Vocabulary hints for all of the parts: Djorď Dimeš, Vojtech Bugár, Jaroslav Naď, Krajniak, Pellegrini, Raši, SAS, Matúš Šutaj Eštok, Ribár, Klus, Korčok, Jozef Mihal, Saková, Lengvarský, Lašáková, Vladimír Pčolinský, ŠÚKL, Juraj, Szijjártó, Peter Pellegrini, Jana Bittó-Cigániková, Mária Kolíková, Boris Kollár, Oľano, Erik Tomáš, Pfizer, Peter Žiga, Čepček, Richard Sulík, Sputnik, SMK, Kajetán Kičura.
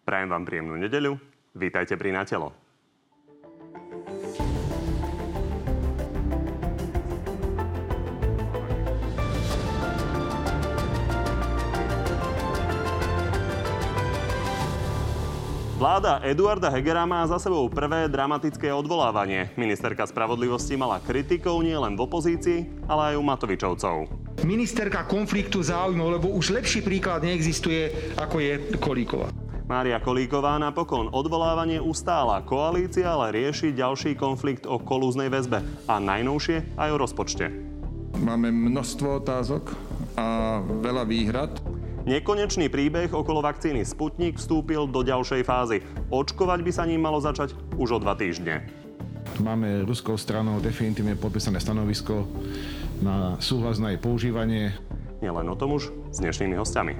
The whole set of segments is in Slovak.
Prajem vám príjemnú nedeľu. Vítajte pri Na telo. Vláda Eduarda Hegera má za sebou prvé dramatické odvolávanie. Ministerka spravodlivosti mala kritikov nielen v opozícii, ale aj u Matovičovcov. Ministerka konfliktu záujmov, lebo už lepší príklad neexistuje, ako je Kolíková. Mária Kolíková napokon odvolávanie ustála. Koalícia ale rieši ďalší konflikt o kolúznej väzbe a najnovšie aj o rozpočte. Máme množstvo otázok a veľa výhrad. Nekonečný príbeh okolo vakcíny Sputnik vstúpil do ďalšej fázy. Očkovať by sa ním malo začať už o 2 týždne. Máme ruskou stranou definitívne podpísané stanovisko na súhlas na jej používanie. Nielen o tom už s dnešnými hostiami.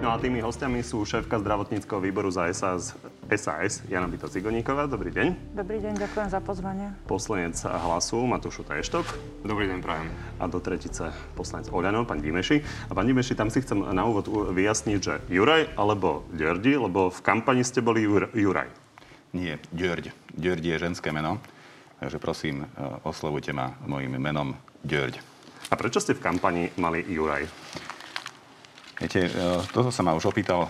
No a tými hostiami sú šéfka zdravotníckeho výboru za SAS Jana Bittó-Cigániková. Dobrý deň. Dobrý deň, ďakujem za pozvanie. Poslanec Hlasu Matúš Šutaj Eštok. Dobrý deň, prajem. A do tretice poslanec Oľano, pán Dimeši. A pán Dimeši, tam si chcem na úvod vyjasniť, že Juraj alebo Djordi, lebo v kampani ste boli Juraj. Nie, Djorď. Djorď je ženské meno, takže prosím, oslovujte ma mojim menom Djorď. A prečo ste v kampani mali Juraj? Viete, toto sa ma už opýtal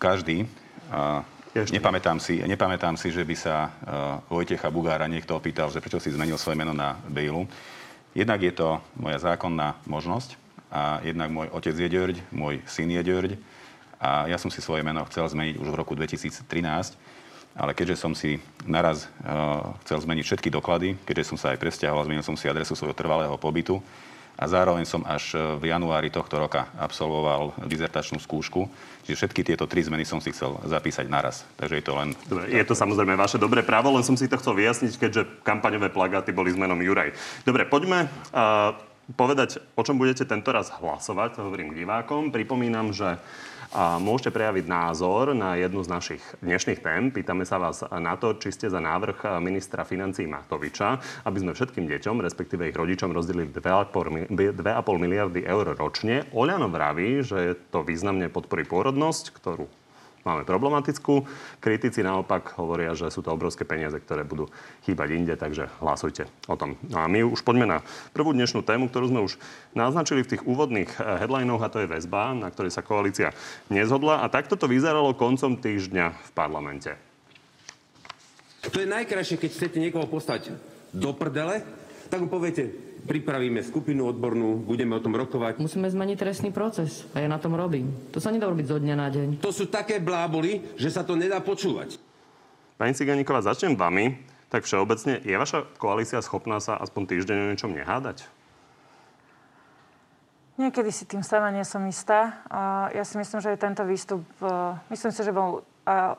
každý. Nepamätám si, že by sa Vojtecha Bugára niekto opýtal, že prečo si zmenil svoje meno na Bejlu. Jednak je to moja zákonná možnosť a jednak môj otec je Djorď, môj syn je Djorď a ja som si svoje meno chcel zmeniť už v roku 2013, ale keďže som si naraz chcel zmeniť všetky doklady, keďže som sa aj presťahoval, zmenil som si adresu svojho trvalého pobytu, a zároveň som až v januári tohto roka absolvoval dizertačnú skúšku. Čiže všetky tieto 3 zmeny som si chcel zapísať naraz. Takže je to len... Dobre, je to samozrejme vaše dobré právo, len som si to chcel vyjasniť, keďže kampaňové plagáty boli s menom Juraj. Dobre, poďme povedať, o čom budete tentoraz hlasovať. Hovorím k divákom. Pripomínam, že môžete prejaviť názor na jednu z našich dnešných tém. Pýtame sa vás na to, či ste za návrh ministra financií Matoviča, aby sme všetkým deťom, respektíve ich rodičom, rozdelili 2,5 miliardy eur ročne. Oľano vraví, že to významne podporí pôrodnosť, ktorú máme problematickú. Kritici naopak hovoria, že sú to obrovské peniaze, ktoré budú chýbať inde, takže hlasujte o tom. No a my už poďme na prvú dnešnú tému, ktorú sme už naznačili v tých úvodných headlinoch, a to je väzba, na ktorej sa koalícia nezhodla. A takto to vyzeralo koncom týždňa v parlamente. To je najkrajšie, keď chcete niekoho poslať do prdele, tak mu poviete, pripravíme skupinu odbornú, budeme o tom rokovať. Musíme zmeniť trestný proces a ja na tom robím. To sa nedá robiť zo dňa na deň. To sú také bláboli, že sa to nedá počúvať. Pani Cigániková, začnem vami. Tak všeobecne, je vaša koalícia schopná sa aspoň týždeň o niečom nehádať? Niekedy si tým sama nie som istá. Ja si myslím, že tento výstup, myslím si, že bol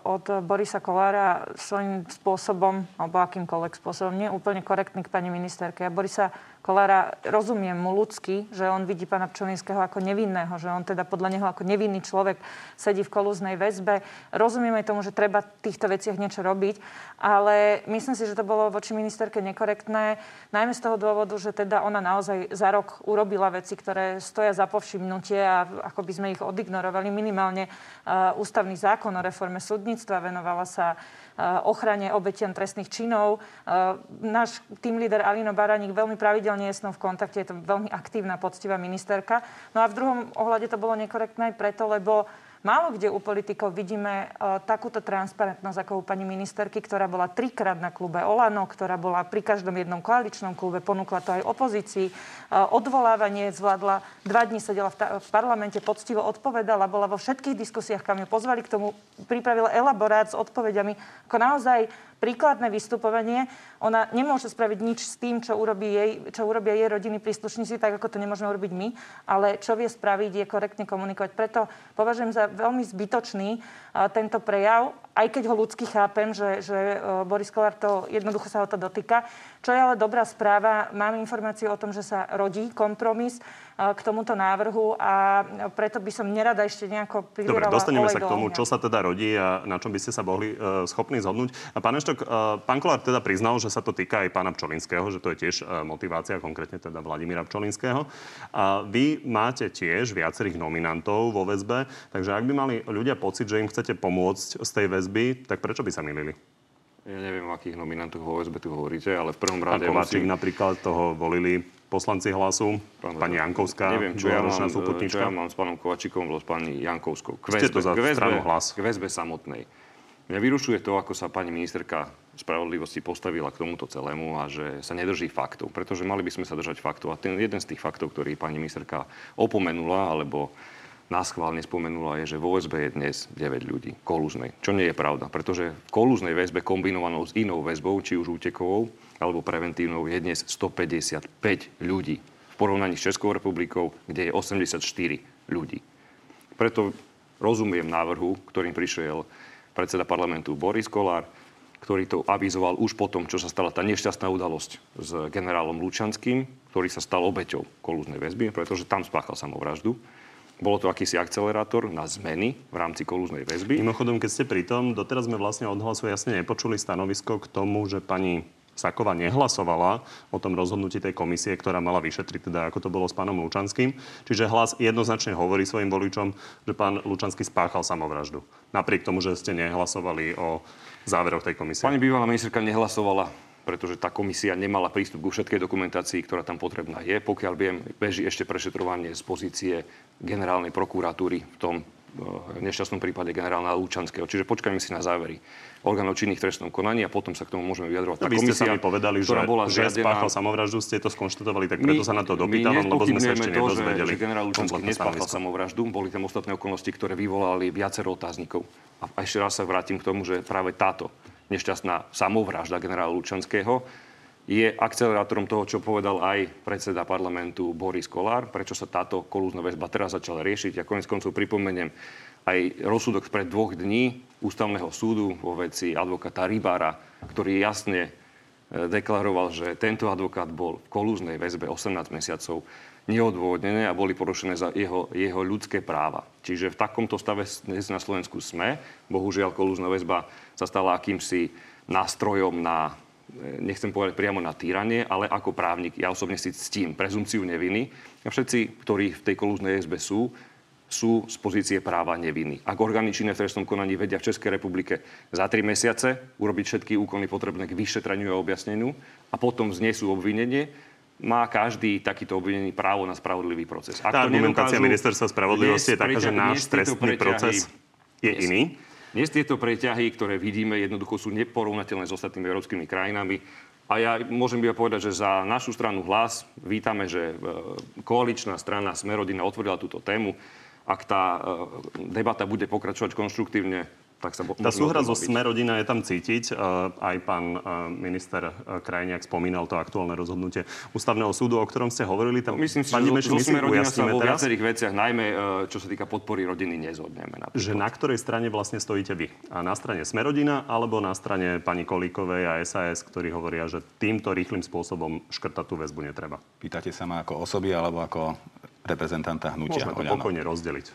od Borisa Kollára svojím spôsobom, alebo akýmkoľvek spôsobom, nie úplne korektný k pani ministerke. Ja Borisa Kollára rozumiem mu ľudsky, že on vidí pána Pčolinského ako nevinného, že on teda podľa neho ako nevinný človek sedí v kolúznej väzbe. Rozumiem aj tomu, že treba v týchto veciach niečo robiť, ale myslím si, že to bolo voči ministerke nekorektné, najmä z toho dôvodu, že teda ona naozaj za rok urobila veci, ktoré stoja za povšimnutie a ako by sme ich odignorovali, minimálne ústavný zákon o reforme súdnictva, venovala sa ochrane obetiam trestných činov. Náš tímlíder Alino Baraník veľmi pravidelne je s ňou v kontakte, je to veľmi aktívna, poctivá ministerka. No a v druhom ohľade to bolo nekorektné aj preto, lebo málo kde u politikov vidíme takúto transparentnosť ako u pani ministerky, ktorá bola 3-krát na klube Olano, ktorá bola pri každom jednom koaličnom klube, ponúkla to aj opozícii. Odvolávanie zvládla, 2 dni sedela v parlamente, poctivo odpovedala, bola vo všetkých diskusiách, kam ju pozvali, k tomu pripravila elaborát s odpovediami. Ako naozaj príkladné vystupovanie. Ona nemôže spraviť nič s tým, čo urobia jej rodiny príslušníci, tak ako to nemôžeme urobiť my, ale čo vie spraviť, je korektne komunikovať. Preto považujem za veľmi zbytočný tento prejav, aj keď ho ľudsky chápem, že Boris Kollár to jednoducho sa ho to dotýka. Čo je ale dobrá správa, mám informáciu o tom, že sa rodí kompromis k tomuto návrhu a preto by som nerada ešte nejako pridurala olej do ohňa. Dobre, dostaneme sa k tomu, čo sa teda rodí a na čom by ste sa boli schopní zhodnúť. A pán Eštok, Však pán Kollár teda priznal, že sa to týka aj pána Pčolinského, že to je tiež motivácia, konkrétne teda Vladimíra Pčolinského. A vy máte tiež viacerých nominantov vo väzbe, takže ak by mali ľudia pocit, že im chcete pomôcť z tej väzby, tak prečo by sa milili? Ja neviem, o akých nominantoch vo väzbe tu hovoríte, ale v prvom rade... Pán Kováčik napríklad, toho volili poslanci Hlasu, pani Jankovská. Neviem, čo ja mám s pánom Kováčikom, bolo s pani Jankovskou. K väzbe samotnej. Mňa vyrušuje to, ako sa pani ministerka spravodlivosti postavila k tomuto celému a že sa nedrží faktov, pretože mali by sme sa držať faktov. A jeden z tých faktov, ktorý pani ministerka opomenula, alebo naschválne spomenula, je, že vo väzbe je dnes 9 ľudí kolúznej, čo nie je pravda, pretože v kolúznej väzbe kombinovanou s inou väzbou, či už útekovou alebo preventívnou, je dnes 155 ľudí v porovnaní s Českou republikou, kde je 84 ľudí. Preto rozumiem návrhu, ktorým prišiel predseda parlamentu Boris Kollár, ktorý to avizoval už potom, čo sa stala tá nešťastná udalosť s generálom Lučanským, ktorý sa stal obeťou kolúznej väzby, pretože tam spáchal samovraždu. Bolo to akýsi akcelerátor na zmeny v rámci kolúznej väzby. Mimochodom, keď ste pri tom, doteraz sme vlastne od Hlasu jasne nepočuli stanovisko k tomu, že pani Saková nehlasovala o tom rozhodnutí tej komisie, ktorá mala vyšetriť, teda ako to bolo s pánom Lučanským. Čiže Hlas jednoznačne hovorí svojim voličom, že pán Lučanský spáchal samovraždu. Napriek tomu, že ste nehlasovali o záveroch tej komisie. Pani bývalá ministerka nehlasovala, pretože tá komisia nemala prístup ku všetkej dokumentácii, ktorá tam potrebná je. Pokiaľ viem, beží ešte prešetrovanie z pozície generálnej prokuratúry v tom nešťastnom prípade generála Lučanského. Čiže počkajme si na závery orgánov činných trestnom konaní a potom sa k tomu môžeme vyjadrovať. Tá komisia, ste sami povedali, že spáchal samovraždu, ste to skonštatovali, tak preto sa na to dopýtam, lebo sme sa ešte nedozvedeli. My generál Lučanský nespáchal samovraždu, boli tam ostatné okolnosti, ktoré vyvolali viacero otáznikov. A ešte raz sa vrátim k tomu, že práve táto nešťastná samovražda generála Lučanského je akcelerátorom toho, čo povedal aj predseda parlamentu Boris Kollár, prečo sa táto kolúzna väzba teraz začala riešiť. Ja koniec koncov pripomeniem aj rozsudok pred 2 dní ústavného súdu vo veci advokáta Ribára, ktorý jasne deklaroval, že tento advokát bol v kolúznej väzbe 18 mesiacov neodôvodnené a boli porušené za jeho ľudské práva. Čiže v takomto stave dnes na Slovensku sme. Bohužiaľ, kolúzna väzba sa stala akýmsi nástrojom na... nechcem povedať priamo na týranie, ale ako právnik ja osobne si ctím prezumciu neviny. A všetci, ktorí v tej kolúznej väzbe sú z pozície práva nevinní. Ak orgány činné v trestnom konaní vedia v Českej republike za 3 mesiace urobiť všetky úkony potrebné k vyšetreniu a objasneniu a potom vznesú obvinenie, má každý takýto obvinený právo na spravodlivý proces. Ak tá argumentácia ministerstva spravodlivosti je taká, že náš trestný proces je iný. Dnes tieto preťahy, ktoré vidíme, jednoducho sú neporovnateľné s ostatnými európskymi krajinami. A ja môžem iba povedať, že za našu stranu Hlas vítame, že koaličná strana Smer rodina otvorila túto tému. Ak tá debata bude pokračovať konštruktívne, tak sa... Tá súhra zo Smer rodina je tam cítiť. Aj pán minister Krajniak spomínal to aktuálne rozhodnutie Ústavného súdu, o ktorom ste hovorili. Tam... Myslím si, že zo Smer rodina sa vo viacerých veciach, najmä čo sa týka podpory rodiny, nezhodneme. Napríklad. Že na ktorej strane vlastne stojíte vy? A na strane Smer rodina, alebo na strane pani Kolíkovej a SAS, ktorí hovoria, že týmto rýchlym spôsobom škrtať tú väzbu netreba? Pýtate sa ma ako osoby, alebo ako reprezentanta hnutia? Môžeme to pokojne rozdeliť.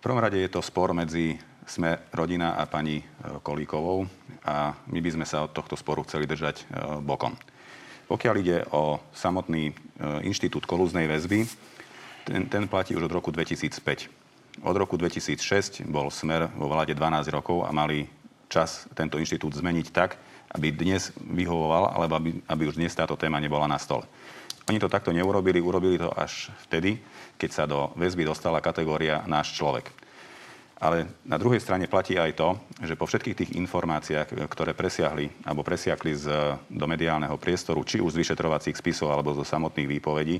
V prvom rade je to spor medzi Smer rodina a pani Kolíkovou a my by sme sa od tohto sporu chceli držať bokom. Pokiaľ ide o samotný inštitút kolúznej väzby, ten platí už od roku 2005. Od roku 2006 bol Smer vo vláde 12 rokov a mali čas tento inštitút zmeniť tak, aby dnes vyhovoval, alebo aby už dnes táto téma nebola na stole. Oni to takto neurobili, urobili to až vtedy, keď sa do väzby dostala kategória náš človek. Ale na druhej strane platí aj to, že po všetkých tých informáciách, ktoré presiakli do mediálneho priestoru, či už z vyšetrovacích spisov, alebo zo samotných výpovedí,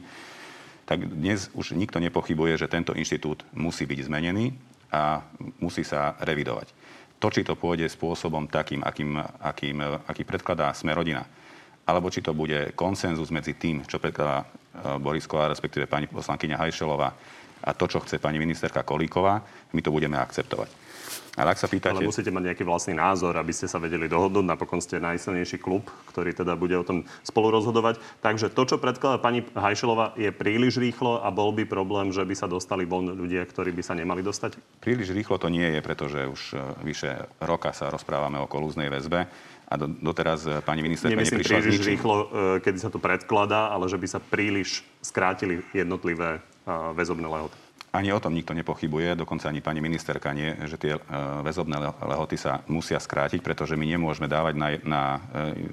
tak dnes už nikto nepochybuje, že tento inštitút musí byť zmenený a musí sa revidovať. To, či to pôjde spôsobom takým, aký predkladá Smer rodina, alebo či to bude konsenzus medzi tým, čo predkladá Boris Kollár, respektíve pani poslankyňa Hajšelová, a to, čo chce pani ministerka Kolíková, my to budeme akceptovať. Ale ak sa pýtate... Ale musíte mať nejaký vlastný názor, aby ste sa vedeli dohodnúť. Napokon ste najsilnejší klub, ktorý teda bude o tom spolu rozhodovať. Takže to, čo predkladá pani Hajšelová, je príliš rýchlo a bol by problém, že by sa dostali von ľudia, ktorí by sa nemali dostať? Príliš rýchlo to nie je, pretože už vyše roka sa rozprávame o kolúznej väzbe. A doteraz pani ministerka neprišla s ničím. Nemyslím príliš rýchlo, keď sa to predkladá, ale že by sa príliš skrátili jednotlivé väzobné lehoty. Ani o tom nikto nepochybuje, dokonca ani pani ministerka nie, že tie väzobné lehoty sa musia skrátiť, pretože my nemôžeme dávať na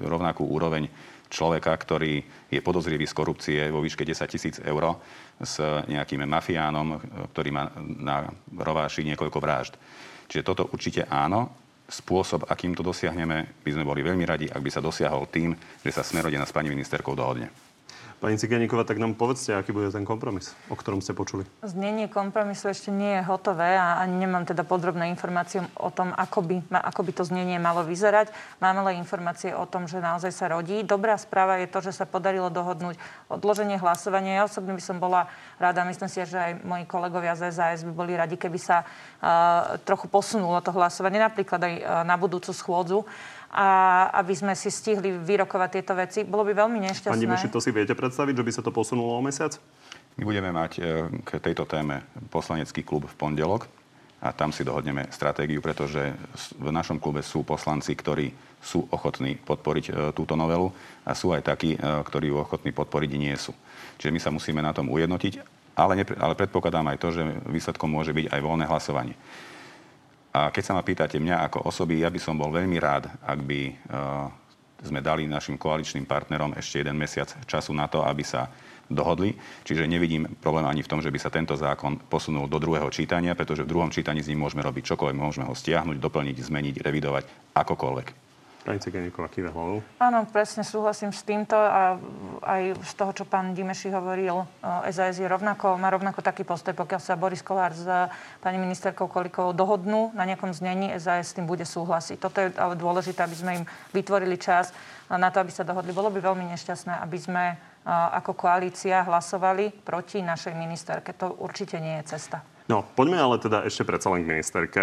rovnakú úroveň človeka, ktorý je podozrivý z korupcie vo výške 10 000 eur s nejakým mafiánom, ktorý má na rováši niekoľko vražd. Čiže toto určite áno. Spôsob, akým to dosiahneme, by sme boli veľmi radi, ak by sa dosiahol tým, že sa Smer-Rodina s pani ministerkou dohodne. Pani Cigániková, tak nám povedzte, aký bude ten kompromis, o ktorom ste počuli. Znenie kompromisu ešte nie je hotové a nemám teda podrobné informácie o tom, ako by to znenie malo vyzerať. Máme len informácie o tom, že naozaj sa rodí. Dobrá správa je to, že sa podarilo dohodnúť odloženie hlasovania. Ja osobne by som bola rada, myslím si, že aj moji kolegovia z SAS by boli radi, keby sa trochu posunulo to hlasovanie, napríklad aj na budúcu schôdzu. A aby sme si stihli vyrokovať tieto veci. Bolo by veľmi nešťastné. Pani Dimeši, to si viete predstaviť, že by sa to posunulo o mesiac? My budeme mať k tejto téme poslanecký klub v pondelok a tam si dohodneme stratégiu, pretože v našom klube sú poslanci, ktorí sú ochotní podporiť túto novelu a sú aj takí, ktorí ju ochotní podporiť nie sú. Čiže my sa musíme na tom ujednotiť, ale predpokladám aj to, že výsledkom môže byť aj voľné hlasovanie. A keď sa ma pýtate mňa ako osoby, ja by som bol veľmi rád, ak by sme dali našim koaličným partnerom ešte 1 mesiac času na to, aby sa dohodli. Čiže nevidím problém ani v tom, že by sa tento zákon posunul do druhého čítania, pretože v druhom čítaní s ním môžeme robiť čokoľvek, môžeme ho stiahnuť, doplniť, zmeniť, revidovať, akokoľvek. Pani Cigániková kýve hlavou. Áno, presne súhlasím s týmto a aj z toho, čo pán Dimeši hovoril, SAS je má rovnako taký postoj, pokiaľ sa Boris Kollár s pani ministerkou Kolíkovou dohodnú na nejakom znení, SAS s tým bude súhlasiť. Toto je ale dôležité, aby sme im vytvorili čas na to, aby sa dohodli. Bolo by veľmi nešťastné, aby sme ako koalícia hlasovali proti našej ministerke. To určite nie je cesta. No, poďme ale teda ešte predsa len k ministerke.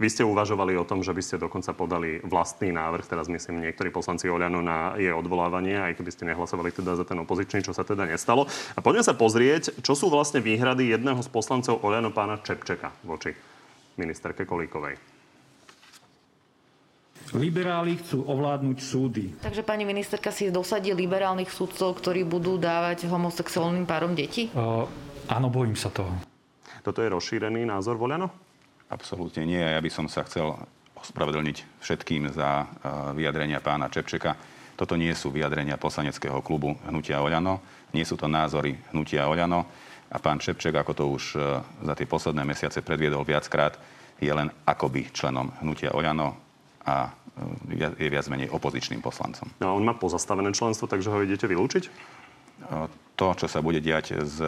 Vy ste uvažovali o tom, že by ste dokonca podali vlastný návrh, teraz myslím niektorí poslanci Oľano na jej odvolávanie, aj keby ste nehlasovali teda za ten opozičný, čo sa teda nestalo. A poďme sa pozrieť, čo sú vlastne výhrady jedného z poslancov Oľano, pána Čepčeka, voči ministerke Kolíkovej. Liberáli chcú ovládnuť súdy. Takže pani ministerka si dosadí liberálnych sudcov, ktorí budú dávať homosexuálnym párom deti? Áno, bojím sa toho. Toto je rozšírený názor Oľano? Absolútne nie. Ja by som sa chcel ospravedlniť všetkým za vyjadrenia pána Čepčeka. Toto nie sú vyjadrenia poslaneckého klubu Hnutia Oľano. Nie sú to názory Hnutia Oľano. A pán Čepček, ako to už za tie posledné mesiace predviedol viackrát, je len akoby členom Hnutia Oľano a je viac menej opozičným poslancom. No on má pozastavené členstvo, takže ho idete vylúčiť? To, čo sa bude diať s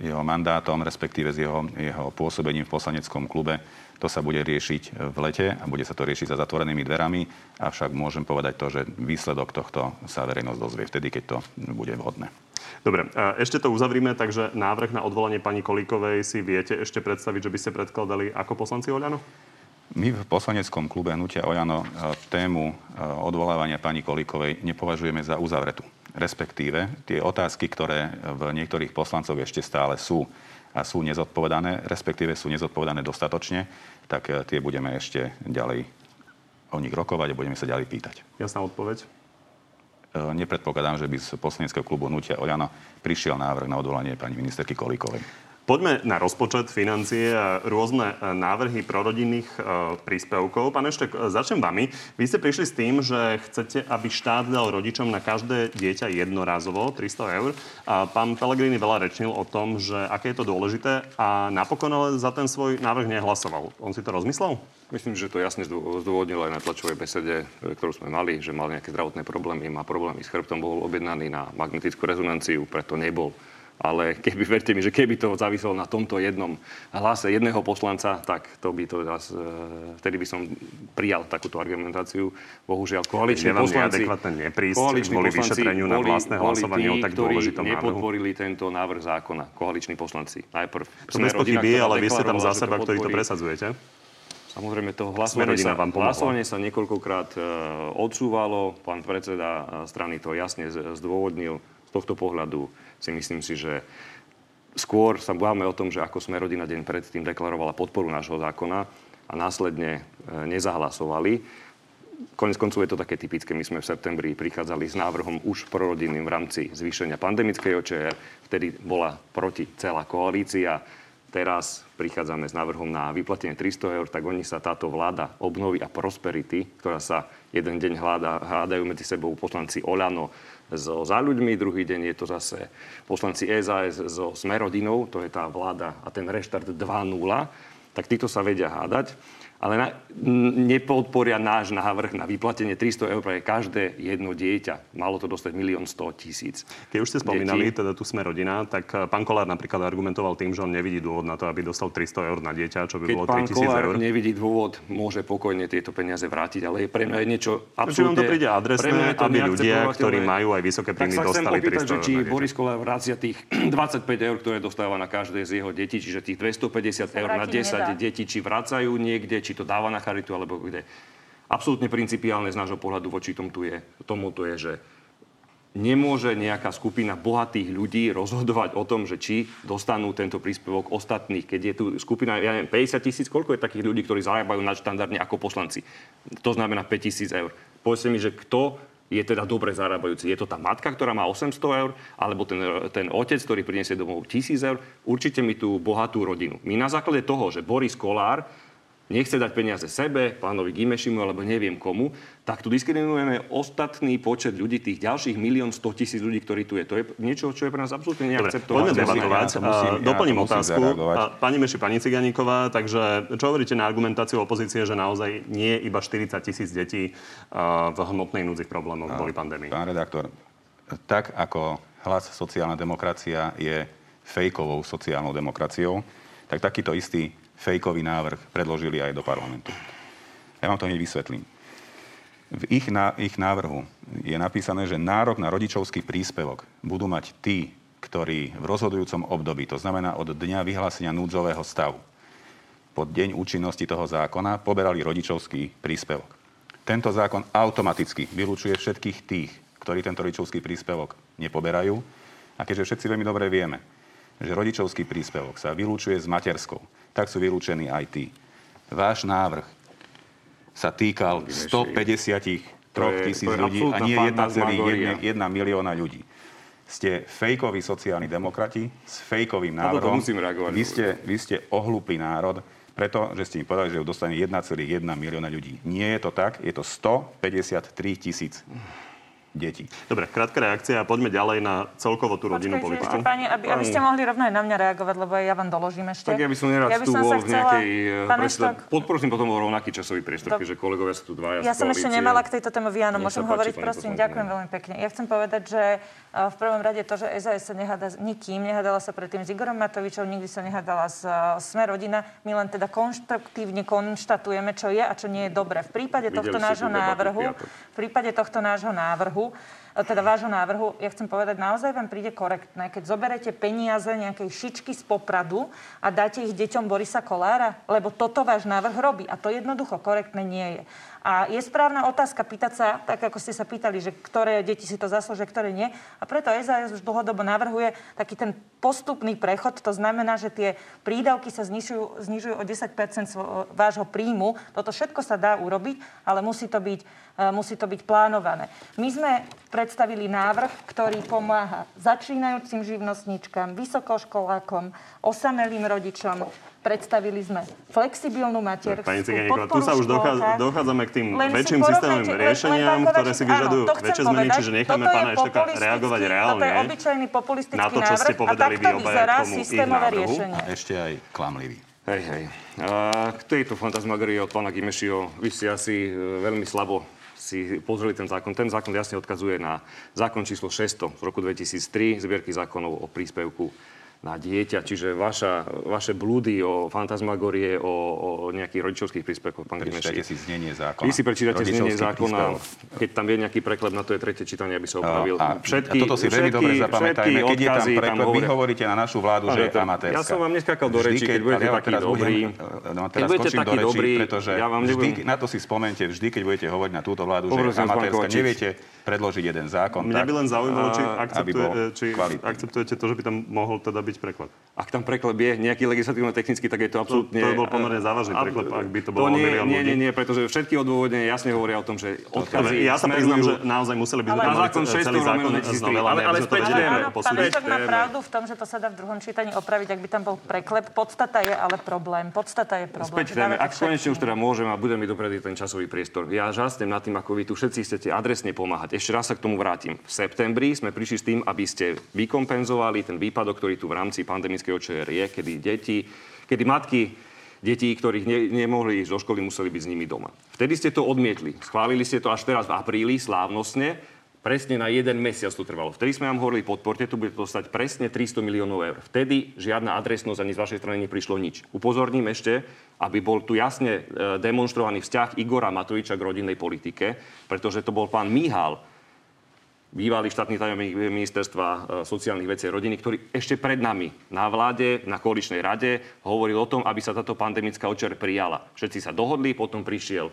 jeho mandátom, respektíve s jeho pôsobením v poslaneckom klube, to sa bude riešiť v lete a bude sa to riešiť za zatvorenými dverami. Avšak môžem povedať to, že výsledok tohto sa verejnosť dozvie vtedy, keď to bude vhodné. Dobre, ešte to uzavrime, takže návrh na odvolanie pani Kolíkovej si viete ešte predstaviť, že by ste predkladali ako poslanci Oľano? My v poslaneckom klube Hnutia Oľano tému odvolávania pani Kolíkovej nepovažujeme za uzavretú. Respektíve tie otázky, ktoré v niektorých poslancov ešte stále sú a sú nezodpovedané, respektíve sú nezodpovedané dostatočne, tak tie budeme ešte ďalej o nich rokovať a budeme sa ďalej pýtať. Jasná odpoveď? Nepredpokladám, že by z poslaneckého klubu Hnutia Oľano prišiel návrh na odvolanie pani ministerky Kolíkovej. Poďme na rozpočet, financie a rôzne návrhy prorodinných príspevkov. Pán Eštek, začnem vami. Vy ste prišli s tým, že chcete, aby štát dal rodičom na každé dieťa jednorázovo 300 €. A pán Pellegrini veľa rečnil o tom, že aké je to dôležité a napokon ale za ten svoj návrh nehlasoval. On si to rozmyslel? Myslím, že to jasne zdôvodnilo aj na tlačovej besede, ktorú sme mali, že mal nejaké zdravotné problémy, má problémy s chrbtom, bol objednaný na magnetickú rezonanciu, preto nebol Ale keby, verte mi, že keby to záviselo na tomto jednom hlase jedného poslanca, tak to by to zás, vtedy by som prijal takúto argumentáciu. Bohužiaľ, koaliční poslanci boli vyšetreniu na vlastné hlasovanie o tak dôležitom návrhu. Nepodporili tento návrh zákona, koaliční poslanci. Najprv to bez pochyby, ale vy ste tam za seba, ktorý to presadzujete. Samozrejme, to hlasovanie sa niekoľkokrát odsúvalo. Pán predseda strany to jasne zdôvodnil. Z tohto pohľadu si myslím si, že skôr sa bavíme o tom, že ako Sme rodina deň predtým deklarovala podporu nášho zákona a následne nezahlasovali. Koniec koncov je to také typické. My sme v septembri prichádzali s návrhom už prorodinným v rámci zvýšenia pandemickej OČR. Vtedy bola proti celá koalícia. Teraz prichádzame s návrhom na vyplatenie 300 eur, tak oni sa táto vláda obnovy a prosperity, ktorá sa jeden deň hádajú medzi sebou poslanci Oľano so Za ľuďmi, druhý deň je to zase poslanci SAS so Smerodinou, to je tá vláda a ten reštart 2.0, tak títo sa vedia hádať, ale nepodporia náš návrh na vyplatenie 300 eur pre každé jedno dieťa. Malo to dostať 1 100 000 detí. Keď už ste spomínali teda tu Sme rodina, tak pán Kollár napríklad argumentoval tým, že on nevidí dôvod na to, aby dostal 300 eur na dieťa, čo by bolo 3000 eur. Keď pán Kollár nevidí dôvod, môže pokojne tieto peniaze vrátiť, ale je pre mňa niečo absolútne... Čiže vám to príde adresné, aby ľudia, ktorí majú aj vysoké príjmy, dostali 300 eur na dieťa. Tak sa chcem opýtať, či Boris Kollár vracia tých 25 eur, ktoré dostáva na každé z jeho detí, čiže tých 250 eur na 10 detí, či vracajú niekde, či to dáva na charitu, alebo kde. Absolútne principiálne z nášho pohľadu voči tomuto je, že nemôže nejaká skupina bohatých ľudí rozhodovať o tom, že či dostanú tento príspevok ostatných. Keď je tu skupina, ja neviem, 50 000, koľko je takých ľudí, ktorí zarábajú nadštandardne ako poslanci? To znamená 5 000 eur. Povedzte mi, že kto je teda dobre zarábajúci. Je to tá matka, ktorá má 800 eur, alebo ten otec, ktorý priniesie domov 1000 eur? Určite mi tú bohatú rodinu. My na základe toho, že Boris Kollár nechce dať peniaze sebe, pánovi Dimešimu alebo neviem komu, tak tu diskriminujeme ostatný počet ľudí, tých ďalších 1 100 000 ľudí, ktorí tu je. To je niečo, čo je pre nás absolútne neakceptovateľné. Poďme debatovať. Doplním otázku. Pani Meši, pani Cigániková, takže čo hovoríte na argumentáciu opozície, že naozaj nie iba 40 000 detí v hmotnej núdzi problémov boli pandémii? Pán redaktor, tak ako hlas sociálna demokracia je fejkovou sociálnou demokraciou, tak takýto istý fejkový návrh predložili aj do parlamentu. Ja vám to hneď vysvetlím. V ich návrhu je napísané, že nárok na rodičovský príspevok budú mať tí, ktorí v rozhodujúcom období, to znamená od dňa vyhlásenia núdzového stavu, po deň účinnosti toho zákona, poberali rodičovský príspevok. Tento zákon automaticky vylúčuje všetkých tých, ktorí tento rodičovský príspevok nepoberajú. A keďže všetci veľmi dobre vieme, že rodičovský príspevok sa vylúčuje s materskou, tak sú vylúčení aj tí. Váš návrh sa týkal 153 000 ľudí a nie 1,1 milióna ľudí. Ste fejkoví sociálni demokrati s fejkovým návrhom. Vy ste ohlúpli národ, pretože ste im povedali, že ju dostane 1,1 milióna ľudí. Nie je to tak, je to 153 000 detí. Dobre, krátka reakcia a poďme ďalej na celkovo tú rodinnú politiku. Počkajte ešte, pani, aby ste mohli rovno aj na mňa reagovať, lebo ja vám doložím ešte. Tak ja by som nerad vstúval v nejakej... Podporím potom o rovnaký časový priestor, keďže kolegovia sú tu dvaja z koalície. Ja som ešte nemala k tejto téme vyjadrenie, môžem hovoriť, prosím, ďakujem veľmi pekne. Ja chcem povedať, že v prvom rade to, že SAS sa nehádá s nikým, nehádala sa predtým s Igorom Matovičom, nikdy sa nehádala s Sme rodina. My len teda konštruktívne konštatujeme, čo je a čo nie je dobre. V prípade vášho návrhu, ja chcem povedať, naozaj vám príde korektné, keď zoberete peniaze nejakej šičky z Popradu a dáte ich deťom Borisa Kollára, lebo toto váš návrh robí a to jednoducho korektné nie je. A je správna otázka pýtať sa, tak ako ste sa pýtali, že ktoré deti si to zaslúžia, ktoré nie. A preto SAS už dlhodobo navrhuje taký ten postupný prechod. To znamená, že tie prídavky sa znižujú o 10% vášho príjmu. Toto všetko sa dá urobiť, ale musí to byť plánované. My sme predstavili návrh, ktorý pomáha začínajúcim živnostníčkam, vysokoškolákom, osamelým rodičom. Predstavili sme flexibilnú materskú podporu školka. Tu sa už dochádzame k tým väčším systémovým riešeniam, ktoré si vyžadujú väčšie zmeny, čiže necháme pána Ešteka reagovať reálne. To je obyčajný populistický návrh, na to, čo ste povedali vy obaja k tomu ich návrhu. A ešte aj klamlivý. Hej. K tejto fantasmagórii od pána Dimešiho vy ste asi veľmi slabo si pozreli ten zákon. Ten zákon jasne odkazuje na zákon číslo 600 z roku 2003, zbierky zákonov o príspevku na dieťa. Čiže vaše blúdy o fantasmagorie, o nejakých rodičovských príspevkoch, pán Dimeši. Prečítajte si znenie zákona. Vy si prečítate znenie zákona. Keď tam je nejaký preklep, na to je tretie čítanie, aby sa opravil. A toto si veľmi dobre zapamätajme. Keď je tam preklep, vy hovoríte na našu vládu, že je amatérska. Ja som vám neskákal do reči, keď budete taký dobrý. Keď budete taký dobrý, ja vám nebudem... Na to si spomente, vždy, keď budete hovoriť na túto vládu, že je amatérska, neviete predložiť jeden zákon. Mňa by len zaujímalo, či akceptujete to, že by tam mohol teda byť preklep. Ak tam preklep je nejaký legislatívno-technický, tak je to absolútne... To bol pomerne závažný preklep, ak by to bolo milión ľudí. Nie, pretože všetky odôvodnenia jasne hovoria o tom, že odkazy... Ja sa priznám, že naozaj museli byť... Na zákon 600 romenú existí. Ale Eštok má pravdu v tom, že to sa dá v druhom čítaní opraviť, ak by tam bol preklep. Podstata je ale problém. Späť téme. Ak konečne už teda môžem a bude mi dopredy ten časový priestor. Ja žasnem nad tým, ako vy tu všetci chcete adresne pomáhať. Ešte raz sa k tomu vrátim. V septembri sme prišli s tým, aby ste vykompenzovali ten výpadok, ktorý tu v rámci pandemického ČR je, kedy matky detí, ktorých nemohli ísť do školy, museli byť s nimi doma. Vtedy ste to odmietli. Schválili ste to až teraz v apríli, slávnostne. Presne na jeden mesiac to trvalo. Vtedy sme vám hovorili, podporte, tu bude to stať presne 300 miliónov eur. Vtedy žiadna adresnosť ani z vašej strany neprišlo nič. Upozorním ešte, aby bol tu jasne demonstrovaný vzťah Igora Matoviča k rodinnej politike, pretože to bol pán Mihal, bývalý štátny tajomník ministerstva sociálnych vecí a rodiny, ktorý ešte pred nami na vláde, na koaličnej rade hovoril o tom, aby sa táto pandemická OČR prijala. Všetci sa dohodli, potom prišiel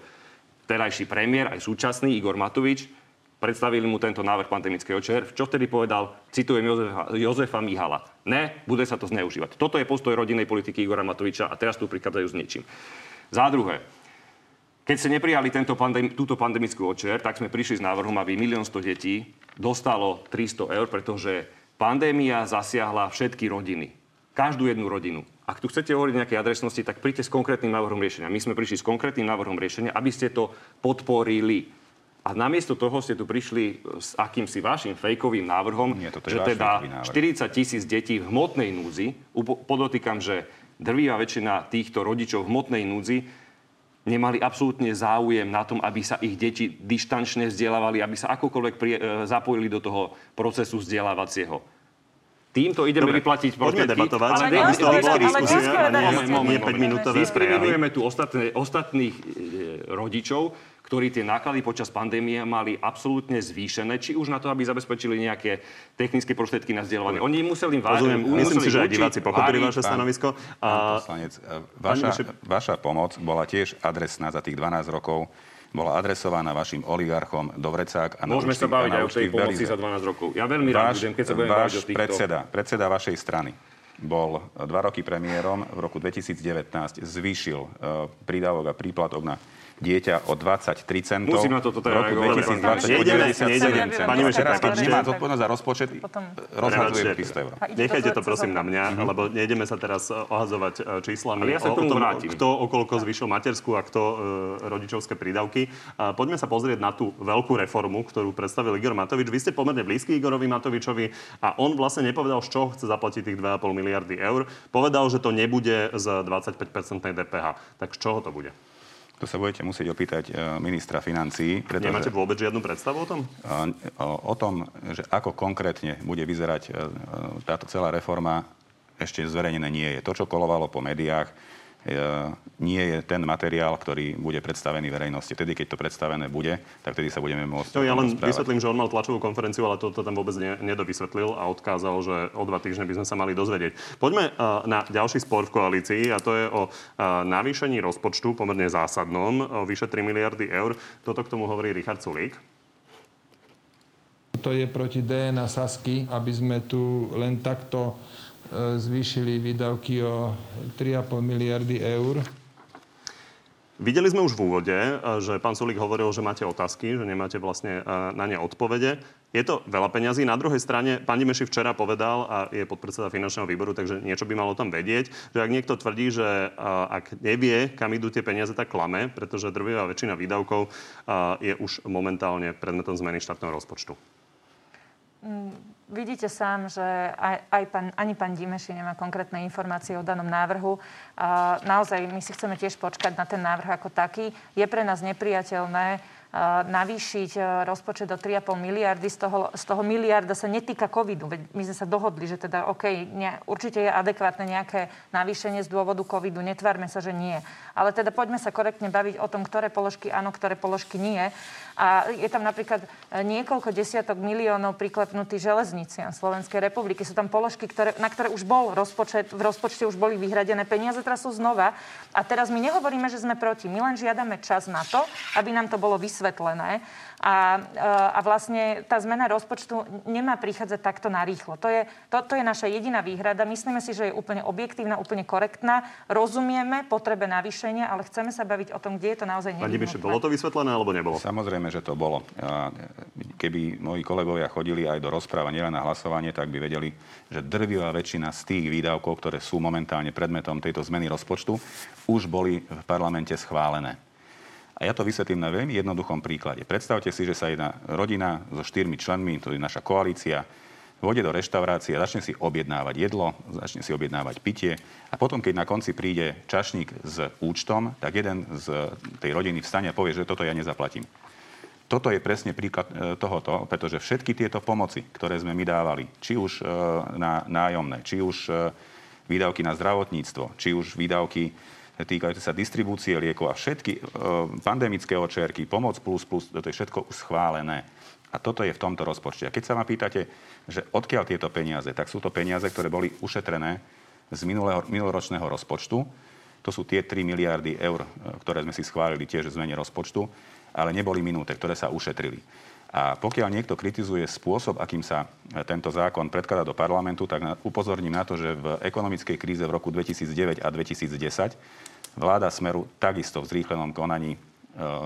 terajší premiér, aj súčasný Igor Matovič, predstavili mu tento návrh pandemickej OČR, čo vtedy povedal, citujem Jozefa Mihala, ne, bude sa to zneužívať. Toto je postoj rodinnej politiky Igora Matoviča a teraz tu prichádzajú s niečím. Za druhé, keď ste neprijali túto pandemickú OČR, tak sme prišli s návrhom, aby 1 100 000 detí dostalo 300 eur, pretože pandémia zasiahla všetky rodiny. Každú jednu rodinu. Ak tu chcete hovoriť o nejakej adresnosti, tak príďte s konkrétnym návrhom riešenia. My sme prišli s konkrétnym návrhom riešenia, aby ste to podporili. A namiesto toho ste tu prišli s akýmsi vašim fejkovým návrhom, že teda 40 000 detí v hmotnej núdzi, podotýkam, že drvivá väčšina týchto rodičov v hmotnej núdzi nemali absolútne záujem na tom, aby sa ich deti dištančne vzdelávali, aby sa akokoľvek zapojili do toho procesu vzdelávacieho. Týmto ideme vyplatiť prostriedky, ale diskriminujeme tu ostatných rodičov, ktorí tie náklady počas pandémie mali absolútne zvýšené, či už na to, aby zabezpečili nejaké technické prostriedky na vzdelávanie. Oni museli vážiť. Myslím si, že aj diváci pochopili vaše stanovisko. Pán poslanec, vaša pomoc bola tiež adresná za tých 12 rokov. Bola adresovaná vašim oligarchom do vrecák a na účty. Môžeme sa baviť aj o tej pomoci za 12 rokov. Ja veľmi rád budem, keď sa budem baviť o týchto... Predseda vašej strany bol 2 roky premiérom. V roku 2019 zvýšil prídavok a príplatok na dieťa o 23 centov. Musím na toto teda reagovať. Teraz, keď nemá zodpovednosť za rozpočet, rozhadzujem 300 eur. Nechajte to prosím na mňa, lebo nejdeme sa teraz ohazovať číslami. Ja sa k tomu vrátim. Kto okolko zvýšil materskú a kto rodičovské prídavky. Poďme sa pozrieť na tú veľkú reformu, ktorú predstavil Igor Matovič. Vy ste pomerne blízky Igorovi Matovičovi a on vlastne nepovedal, z čoho chce zaplatiť tých 2,5 miliardy eur. Povedal, že to nebude z 25% DPH. Tak z čoho to bude? To sa budete musieť opýtať ministra financií. Nemáte vôbec žiadnu predstavu o tom? O tom, že ako konkrétne bude vyzerať táto celá reforma, ešte zverejnené nie je. To, čo kolovalo po médiách, nie je ten materiál, ktorý bude predstavený verejnosti. Tedy, keď to predstavené bude, tak tedy sa budeme môcť... Ja len vysvetlím, že on mal tlačovú konferenciu, ale to tam vôbec nedovysvetlil a odkázal, že o 2 týždne by sme sa mali dozvedieť. Poďme na ďalší spor v koalícii a to je o navýšení rozpočtu, pomerne zásadnom, o vyše 3 miliardy eur. Toto k tomu hovorí Richard Sulík. To je proti DNA Sasky, aby sme tu len takto zvýšili výdavky o 3,5 miliardy eur. Videli sme už v úvode, že pán Sulík hovoril, že máte otázky, že nemáte vlastne na ne odpovede. Je to veľa peňazí. Na druhej strane, pán Dimeši včera povedal, a je podpredseda finančného výboru, takže niečo by malo tam vedieť, že ak niekto tvrdí, že ak nevie, kam idú tie peniaze, tak klame, pretože drvivá väčšina výdavkov je už momentálne predmetom zmeny štátneho rozpočtu. Vidíte sám, že ani pán Dimeši nemá konkrétne informácie o danom návrhu. Naozaj, my si chceme tiež počkať na ten návrh ako taký. Je pre nás nepriateľné, navýšiť rozpočet do 3,5 miliardy, z toho miliarda sa netýka covidu. Veď my sme sa dohodli, že teda určite je adekvátne nejaké navýšenie z dôvodu covidu, netvárme sa, že nie. Ale teda poďme sa korektne baviť o tom, ktoré položky áno, ktoré položky nie. A je tam napríklad niekoľko desiatok miliónov priklepnutých železníciam Slovenskej republiky. Sú tam položky, na ktoré už bol rozpočet, v rozpočte už boli vyhradené peniaze, teraz sú znova. A teraz my nehovoríme, že sme proti, my len žiadame čas na to, aby nám to bolo vysvetlené. A vlastne tá zmena rozpočtu nemá prichádzať takto narýchlo. To je naša jediná výhrada. Myslíme si, že je úplne objektívna, úplne korektná. Rozumieme potrebe navýšenia, ale chceme sa baviť o tom, kde je to naozaj nevyhnutné. Pani Dimeš, bolo to vysvetlené alebo nebolo? Samozrejme, že to bolo. Keby moji kolegovia chodili aj do rozpráva, nielen na hlasovanie, tak by vedeli, že drvivá väčšina z tých výdavkov, ktoré sú momentálne predmetom tejto zmeny rozpočtu, už boli v parlamente schválené. A ja to vysvetlím na veľmi jednoduchom príklade. Predstavte si, že sa jedna rodina so 4 členmi, to je naša koalícia, vôjde do reštaurácie a začne si objednávať jedlo, začne si objednávať pitie a potom, keď na konci príde čašník s účtom, tak jeden z tej rodiny vstane a povie, že toto ja nezaplatím. Toto je presne príklad tohoto, pretože všetky tieto pomoci, ktoré sme my dávali, či už na nájomné, či už výdavky na zdravotníctvo, či už výdavky týkajúce sa distribúcie liekov a všetky pandemické očerky, pomoc plus, to je všetko schválené. A toto je v tomto rozpočte. A keď sa ma pýtate, že odkiaľ tieto peniaze, tak sú to peniaze, ktoré boli ušetrené z minuloročného rozpočtu. To sú tie 3 miliardy eur, ktoré sme si schválili tiež v zmene rozpočtu, ale neboli minuté, ktoré sa ušetrili. A pokiaľ niekto kritizuje spôsob, akým sa tento zákon predkladá do parlamentu, tak upozorním na to, že v ekonomickej kríze v roku 2009 a 2010 vláda Smeru takisto v zrýchlenom konaní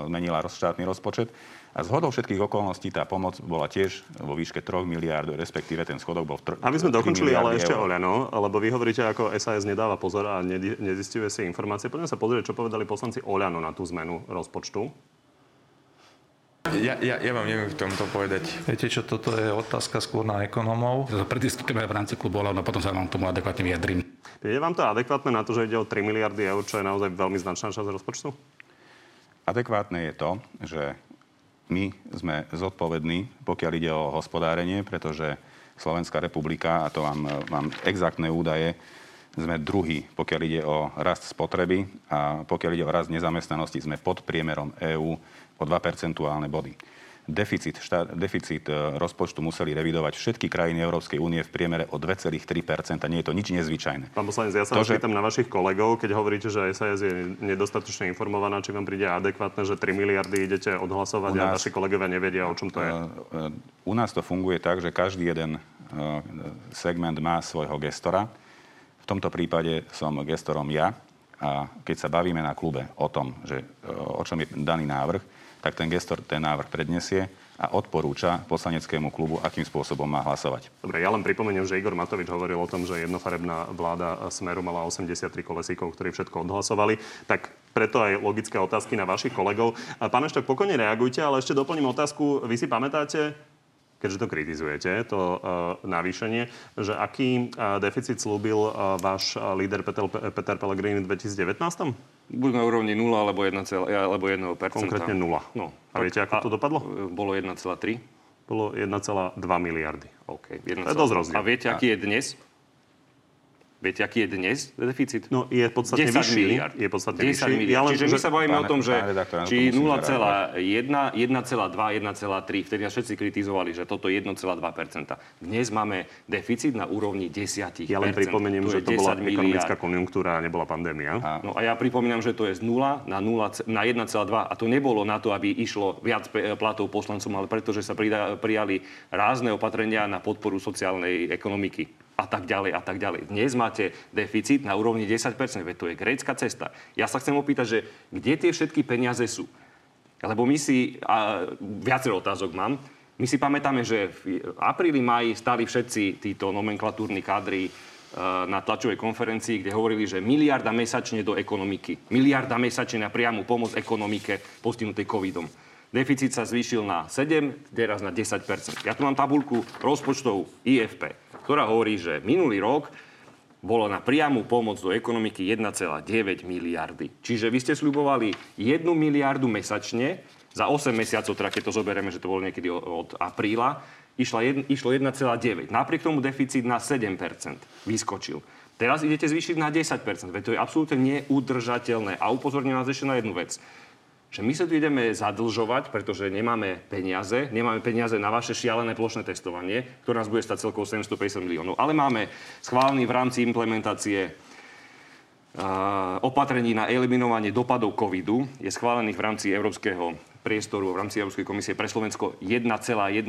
zmenila štátny rozpočet a zhodou všetkých okolností tá pomoc bola tiež vo výške 3 miliárd, respektíve ten schodok bol 3 miliardy. Aby sme dokončili ale ešte Oľano, lebo vy hovoríte, ako SAS nedáva pozor a nezisťuje si informácie. Poďme sa pozrieť, čo povedali poslanci Oľano na tú zmenu rozpočtu. Ja vám neviem v tomto povedať. Viete čo, toto je otázka skôr na ekonómov. Prediskutujeme v rámci klubu, ale potom sa vám tomu adekvátne vyjadrím. Je vám to adekvátne na to, že ide o 3 miliardy eur, čo je naozaj veľmi značná časť rozpočtu? Adekvátne je to, že my sme zodpovední, pokiaľ ide o hospodárenie, pretože Slovenská republika, a to mám exaktné údaje, sme druhý, pokiaľ ide o rast spotreby a pokiaľ ide o rast nezamestnanosti, sme pod priemerom EÚ o 2% body. Deficit rozpočtu museli revidovať všetky krajiny Európskej únie v priemere o 2,3%. Nie je to nič nezvyčajné. Pán poslanec, ja sa pýtam na vašich kolegov, keď hovoríte, že SAS je nedostatočne informovaná, či vám príde adekvátne, že 3 miliardy idete odhlasovať a vaši kolegovia nevedia, o čom to je. U nás to funguje tak, že každý jeden segment má svojho gestora. V tomto prípade som gestorom ja. A keď sa bavíme na klube o tom, že o čom je daný návrh, tak ten gestor ten návrh prednesie a odporúča poslaneckému klubu, akým spôsobom má hlasovať. Dobre, ja len pripomeniem, že Igor Matovič hovoril o tom, že jednofarebná vláda Smeru mala 83 kolesíkov, ktorí všetko odhlasovali. Tak preto aj logické otázky na vašich kolegov. Pán Eštok, pokojne reagujte, ale ešte doplním otázku. Vy si pamätáte, keďže to kritizujete, to navýšenie, že aký deficit slúbil váš líder Peter Pellegrini v 2019? Buď na úrovni 0 alebo 1%. Konkrétne 0. No. A viete, ako to dopadlo? Bolo 1,3. Bolo 1,2 miliardy. OK. To je dosť rozdiel. A viete, aký je dnes? Viete, aký je dnes deficit? No, je podstatne 10 vyšší. Miliard. Je podstatne 10 vyšší. Miliard. Čiže my sa bavíme o tom, že či 0,1, 1,2, 1,3. Vtedy nás všetci kritizovali, že toto je 1,2%. Dnes máme deficit na úrovni 10%. Ja len pripomeniem, že to bola ekonomická konjunktúra a nebola pandémia. No a ja pripomínam, že to je z 0 na 1,2. A to nebolo na to, aby išlo viac platov poslancom, ale pretože sa prijali rázne opatrenia na podporu sociálnej ekonomiky. A tak ďalej, a tak ďalej. Dnes máte deficit na úrovni 10%, veď to je grécka cesta. Ja sa chcem opýtať, že kde tie všetky peniaze sú? Lebo my si, viacero otázok mám, my si pamätáme, že v apríli, máji stali všetci títo nomenklatúrni kádri na tlačovej konferencii, kde hovorili, že miliarda mesačne do ekonomiky. Miliarda mesačne na priamu pomoc ekonomike postihnutej covidom. Deficit sa zvýšil na 7, teraz na 10%. Ja tu mám tabuľku rozpočtov IFP, ktorá hovorí, že minulý rok bolo na priamu pomoc do ekonomiky 1,9 miliardy. Čiže vy ste sľubovali 1 miliardu mesačne Za 8 mesiacov, teda keď to zoberieme, že to bolo niekedy od apríla, išlo 1,9. Napriek tomu deficit na 7% vyskočil. Teraz idete zvýšiť na 10%, veď to je absolútne neudržateľné. A upozorním vás ešte na jednu vec. Že my sa tu ideme zadlžovať, pretože nemáme peniaze na vaše šialené plošné testovanie, ktoré nás bude stať celkovo 750 miliónov. Ale máme schválený v rámci implementácie opatrení na eliminovanie dopadov covidu, je schválených v rámci európskeho priestoru, v rámci Európskej komisie pre Slovensko 1,1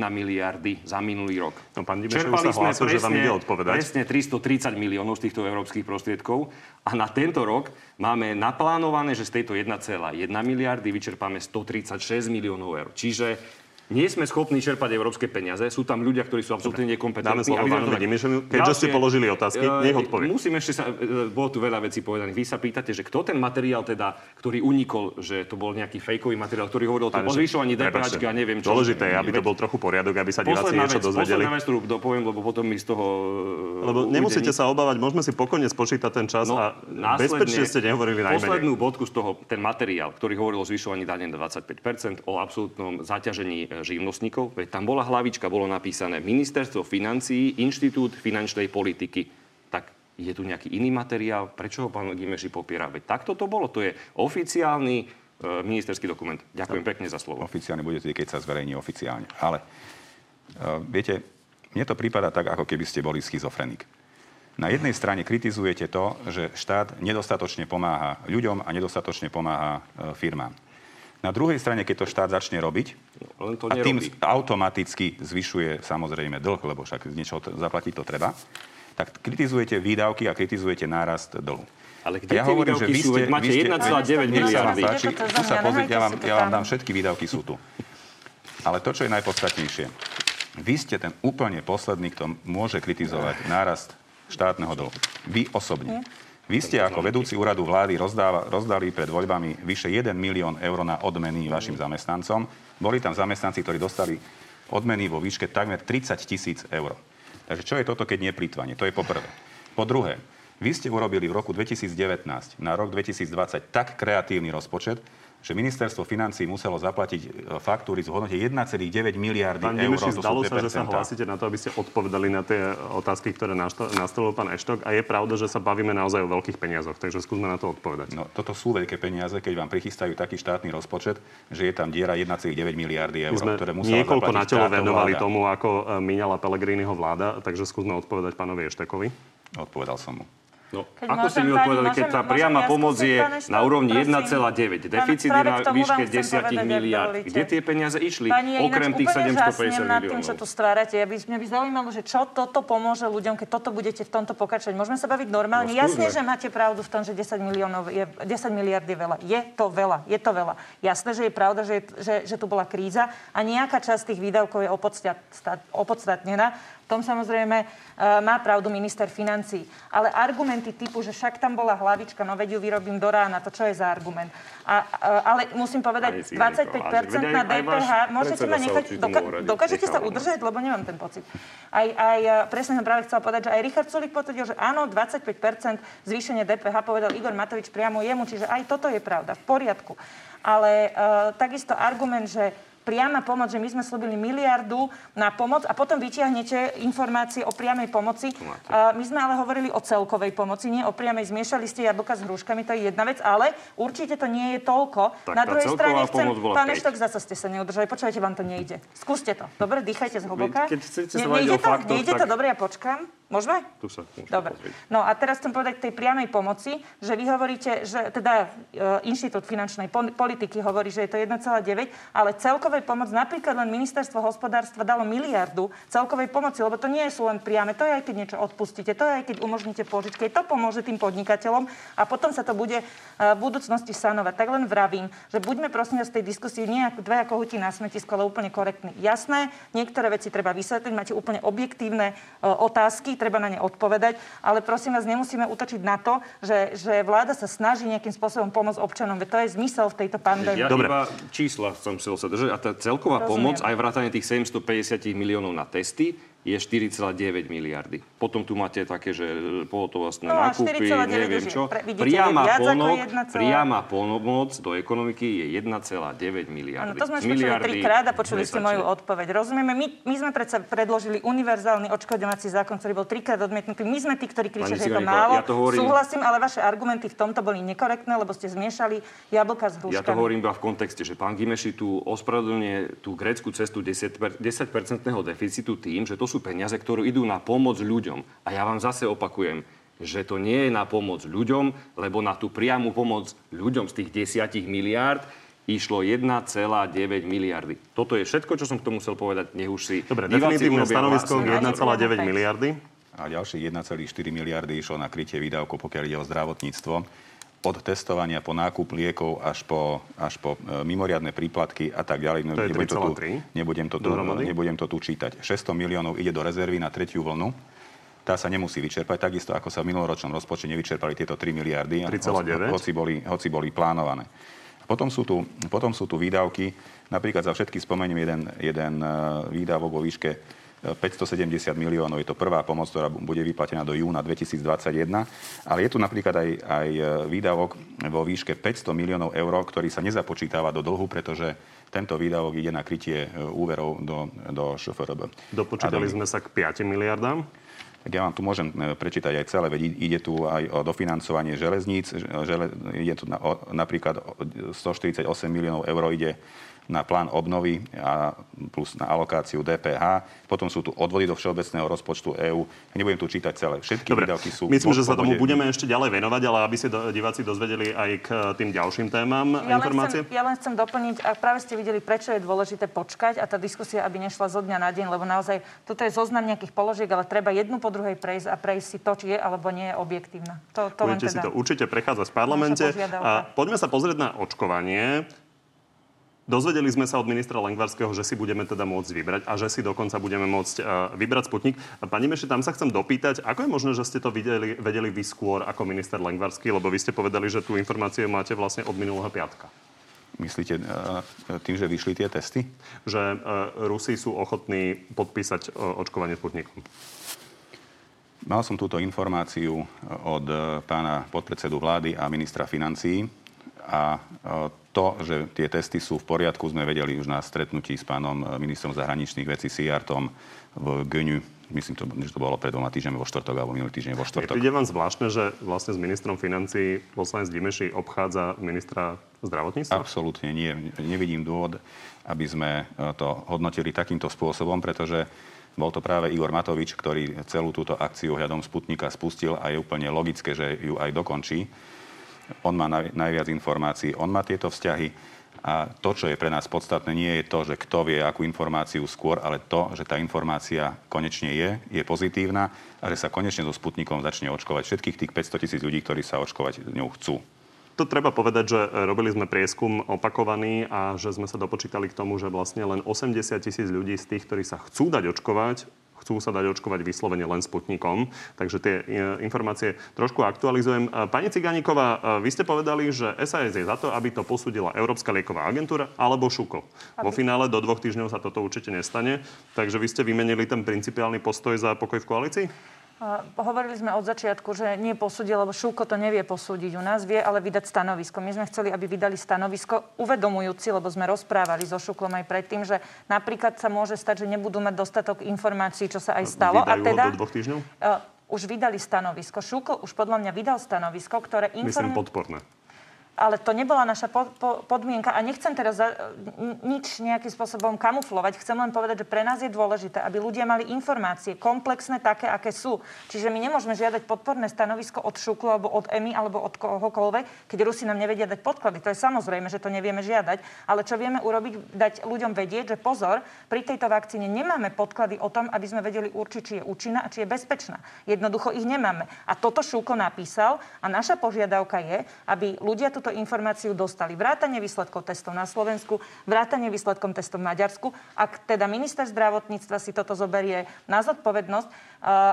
miliardy za minulý rok. No, pán Dimeš, už sa hlásil, že vám ide odpovedať. Presne 330 miliónov z týchto európskych prostriedkov a na tento rok máme naplánované, že z tejto 1,1 miliardy vyčerpáme 136 miliónov eur. Čiže nie sme schopní čerpať európske peniaze. Sú tam ľudia, ktorí sú absolútne nekompetentní. Dáme slovo pánovi Dimešovi. Keďže ste položili otázky, nech odpovie. Musím ešte sa... Bolo tu veľa vecí povedaných. Vy sa pýtate, že kto ten materiál teda, ktorý unikol, že to bol nejaký fejkový materiál, ktorý hovoril o zvyšovaní DPAčky a neviem čo. Dôležité je, aby to bol trochu poriadok, aby sa diváci niečo dozvedeli. Posledná vec, ktorú dopoviem, lebo potom mi z toho... Lebo nemusíte sa obávať, môžeme si pokojne spočítať ten čas a bezpečne ste nehovorili najmenej. Poslednú bodku z toho, ten materiál, ktorý hovoril o zvyšovaní dane na 25%, o absolútnom zaťažení živnostníkov, veď tam bola hlavička, bolo napísané Ministerstvo financií, Inštitút finančnej politiky. Tak je tu nejaký iný materiál, prečo ho pán Dimeši popiera? Veď takto to bolo, to je oficiálny ministerský dokument. Ďakujem pekne za slovo. Oficiálne bude tedy, keď sa zverejní oficiálne. Ale viete, mne to prípada tak, ako keby ste boli schizofrenik. Na jednej strane kritizujete to, že štát nedostatočne pomáha ľuďom a nedostatočne pomáha firmám. Na druhej strane, keď to štát začne robiť, a tým automaticky zvyšuje samozrejme dlh, lebo však niečo zaplatiť to treba, tak kritizujete výdavky a kritizujete nárast dlhu. Ale kde ja tie hovorím, výdavky sú? Máte 1,9 miliardy. Tu sa pozrite, ja vám dám všetky výdavky, sú tu. Ale to, čo je najpodstatnejšie, vy ste ten úplne posledný, kto môže kritizovať nárast štátneho dlhu. Vy osobne. Vy ste ako vedúci úradu vlády rozdali pred voľbami vyše 1 milión eur na odmeny vašim zamestnancom. Boli tam zamestnanci, ktorí dostali odmeny vo výške takmer 30 000 eur. Takže čo je toto, keď nie plýtvanie? To je po prvé. Po druhé, vy ste urobili v roku 2019 na rok 2020 tak kreatívny rozpočet, že ministerstvo financií muselo zaplatiť faktúry v hodnote 1,9 miliardy eur. Pán Dimeši, zdalo sa, že sa hlásite na to, aby ste odpovedali na tie otázky, ktoré nastavil pán Eštok. A je pravda, že sa bavíme naozaj o veľkých peniazoch. Takže skúsme na to odpovedať. No, toto sú veľké peniaze, keď vám prichystajú taký štátny rozpočet, že je tam diera 1,9 miliardy eur, ktoré musela zaplatiť. Niekoľko na telo venovali tomu, ako míňala Pellegriniho vláda. Takže skúsme odpovedať pánovi Eštokovi. Odpovedal som mu. No, ako ste mi odpovedali, keď tá priama pomoc je na úrovni 1,9. Deficit je na výške 10 miliard. Kde tie peniaze išli? Okrem tých 750 miliónov. Pani, ináč úplne žasnem nad tým, čo tu strávate. Mňa by zaujímalo, že čo toto pomôže ľuďom, keď toto budete v tomto pokračovať. Môžeme sa baviť normálne. No, jasne, že máte pravdu v tom, že 10 miliard je veľa. Je to veľa. Jasné, že je pravda, že tu bola kríza a nejaká časť tých výdavkov je opodstatnená. V tom samozrejme má pravdu minister financií. Ale argumenty typu, že však tam bola hlavička, no veď ju vyrobím do rána, to čo je za argument? Ale musím povedať, 25% na DPH, môžete ma nechať, dokážete sa udržať, lebo nemám ten pocit. Presne som práve chcela povedať, že aj Richard Sulík potvrdil, že áno, 25% zvýšenie DPH, povedal Igor Matovič priamo jemu, čiže aj toto je pravda, v poriadku. Ale takisto argument, že priama pomoc, že my sme slúbili miliardu na pomoc a potom vytiahnete informácie o priamej pomoci. My sme ale hovorili o celkovej pomoci, nie o priamej. Zmiešali ste jablka s hruškami, to je jedna vec, ale určite to nie je toľko. Tak na druhej strane chcem... Pán Eštok, zase ste sa neudržali. Počúvajte, vám to nejde. Skúste to. Dobre, dýchajte z hlboka. Keď chcete sa vadiť o faktoch, nejde to? Dobre, ja počkám. Môžeme? Tu sa môžeme. Dobre. No a teraz chcem povedať k tej priamej pomoci, že vy hovoríte, že teda Inštitút finančnej politiky hovorí, že je to 1,9, ale celkovej pomoc napríklad len ministerstvo hospodárstva dalo miliardu celkovej pomoci, lebo to nie sú len priame, to je aj keď niečo odpustíte, to je aj keď umožníte požičky, to pomôže tým podnikateľom a potom sa to bude v budúcnosti sanovať. Tak len vravím, že buďme prosím z tej diskusie nie ako dve kohúti na smetisko, ale úplne korektní. Jasné, niektoré veci treba vysvetliť, máte úplne objektívne otázky, treba na ne odpovedať, ale prosím vás, nemusíme útočiť na to, že vláda sa snaží nejakým spôsobom pomôcť občanom, veď to je zmysel v tejto pandémii. Ja iba čísla som chcel sa držať a tá celková pomoc, aj vrátane tých 750 miliónov na testy, je 4,9 miliardy. Potom tu máte také, že pohotovostné nákupy, neviem čo. Priama pomoc do ekonomiky je 1,9 miliardy. Ano, to sme počuli trikrát a počuli ste moju odpoveď. Rozumieme, my sme predsa predložili univerzálny odškodovací zákon, ktorý bol trikrát odmietnutý. My sme tí, ktorí kričia, že je to málo. Ja to hovorím, súhlasím, ale vaše argumenty v tomto boli nekorektné, lebo ste zmiešali jablka s hruškami. Ja to hovorím iba v kontexte, že pán Dimeši tu ospravedlňuje tú grécku cestu 10% deficitu tým, že to sú peniaze, ktoré idú na pomoc ľuďom. A ja vám zase opakujem, že to nie je na pomoc ľuďom, lebo na tú priamu pomoc ľuďom z tých 10 miliárd išlo 1,9 miliardy. Toto je všetko, čo som k tomu chcel povedať. Nech už si... Dobre, definitívne stanovisko 1,9 miliardy. A ďalšie 1,4 miliardy išlo na krytie výdavkov, pokiaľ ide o zdravotníctvo. Od testovania po nákup liekov až po mimoriadne príplatky a tak ďalej. Nebudem to tu čítať. 600 miliónov ide do rezervy na tretiu vlnu. Tá sa nemusí vyčerpať. Takisto, ako sa v minuloročnom rozpočte nevyčerpali tieto 3 miliardy. 3,9. Hoci boli plánované. Potom sú tu výdavky. Napríklad za všetky spomeniem jeden výdavok vo výške 570 miliónov, je to prvá pomoc, ktorá bude vyplatená do júna 2021. Ale je tu napríklad aj výdavok vo výške 500 miliónov eur, ktorý sa nezapočítava do dlhu, pretože tento výdavok ide na krytie úverov do ŠFRB. Dopočítali sme sa k 5 miliardám? Tak ja vám tu môžem prečítať aj celé, veď ide tu aj o dofinancovanie železníc. Ide tu napríklad 148 miliónov eur ide na plán obnovy a plus na alokáciu DPH. Potom sú tu odvody do všeobecného rozpočtu EÚ. Nebudem tu čítať celé. Všetky výdavky sú... Myslím, že sa tomu budeme ešte ďalej venovať, ale aby si diváci dozvedeli aj k tým ďalším témam informácie. Ja len chcem doplniť, a práve ste videli, prečo je dôležité počkať a tá diskusia, aby nešla zo dňa na deň, lebo naozaj toto je zoznam nejakých položiek, ale treba jednu po druhej prejsť si to, či je alebo nie je objektívna. Budete si to určite prechádzať v parlamente. Poďme sa pozrieť na očkovanie. Dozvedeli sme sa od ministra Lengvarského, že si budeme teda môcť vybrať a že si dokonca budeme môcť vybrať Sputnik. Pani Meši, tam sa chcem dopýtať, ako je možné, že ste to vedeli vy skôr ako minister Lengvarský, lebo vy ste povedali, že tú informáciu máte vlastne od minulého piatka. Myslíte tým, že vyšli tie testy? Že Rusi sú ochotní podpísať očkovanie Sputnikom. Mal som túto informáciu od pána podpredsedu vlády a ministra financií a to, že tie testy sú v poriadku, sme vedeli už na stretnutí s pánom ministrom zahraničných vecí Szijjártom v Göňu. Myslím, že to bolo pred 2 týždňami vo štvrtok, alebo minulý týždeň vo štvrtok. Príde vám zvláštne, že vlastne s ministrom financií poslanec Dimeši obchádza ministra zdravotníctva? Absolútne nie. Nevidím dôvod, aby sme to hodnotili takýmto spôsobom, pretože bol to práve Igor Matovič, ktorý celú túto akciu hľadom Sputnika spustil a je úplne logické, že ju aj dokončí. On má najviac informácií, on má tieto vzťahy a to, čo je pre nás podstatné, nie je to, že kto vie akú informáciu skôr, ale to, že tá informácia konečne je pozitívna a že sa konečne so Sputnikom začne očkovať všetkých tých 500 000 ľudí, ktorí sa očkovať ňou chcú. To treba povedať, že robili sme prieskum opakovaný a že sme sa dopočítali k tomu, že vlastne len 80 000 ľudí z tých, ktorí sa chcú dať očkovať, chcú sa dať očkovať vyslovene len Sputnikom. Takže tie informácie trošku aktualizujem. Pani Cigániková, vy ste povedali, že SAS je za to, aby to posúdila Európska lieková agentúra alebo ŠÚKL. Vo finále do 2 týždňov sa toto určite nestane. Takže vy ste vymenili ten principiálny postoj za pokoj v koalícii? Hovorili sme od začiatku, že nie posúdi, lebo ŠÚKL to nevie posúdiť u nás, vie ale vydať stanovisko. My sme chceli, aby vydali stanovisko uvedomujúci, lebo sme rozprávali so ŠÚKLom aj predtým, že napríklad sa môže stať, že nebudú mať dostatok informácií, čo sa aj stalo. Vydajú a teda ho do 2 týždňov? Už vydali stanovisko. ŠÚKL už podľa mňa vydal stanovisko, ktoré... Myslím, podporné. Ale to nebola naša podmienka a nechcem teraz nič nejakým spôsobom kamuflovať. Chcem len povedať, že pre nás je dôležité, aby ľudia mali informácie komplexné, také, aké sú. Čiže my nemôžeme žiadať podporné stanovisko od ŠÚKLu, alebo od EMI, alebo od kohokoľvek, keď Rusi nám nevedia dať podklady. To je samozrejme, že to nevieme žiadať. Ale čo vieme urobiť, dať ľuďom vedieť, že pozor, pri tejto vakcíne nemáme podklady o tom, aby sme vedeli určiť, či je účinná a či je bezpečná. Jednoducho ich nemáme. A toto ŠÚKL napísal a naša požiadavka je, aby ľudia túto informáciu dostali. Vrátanie výsledkov testov na Slovensku, vrátanie výsledkom testov v Maďarsku. Ak teda minister zdravotníctva si toto zoberie na zodpovednosť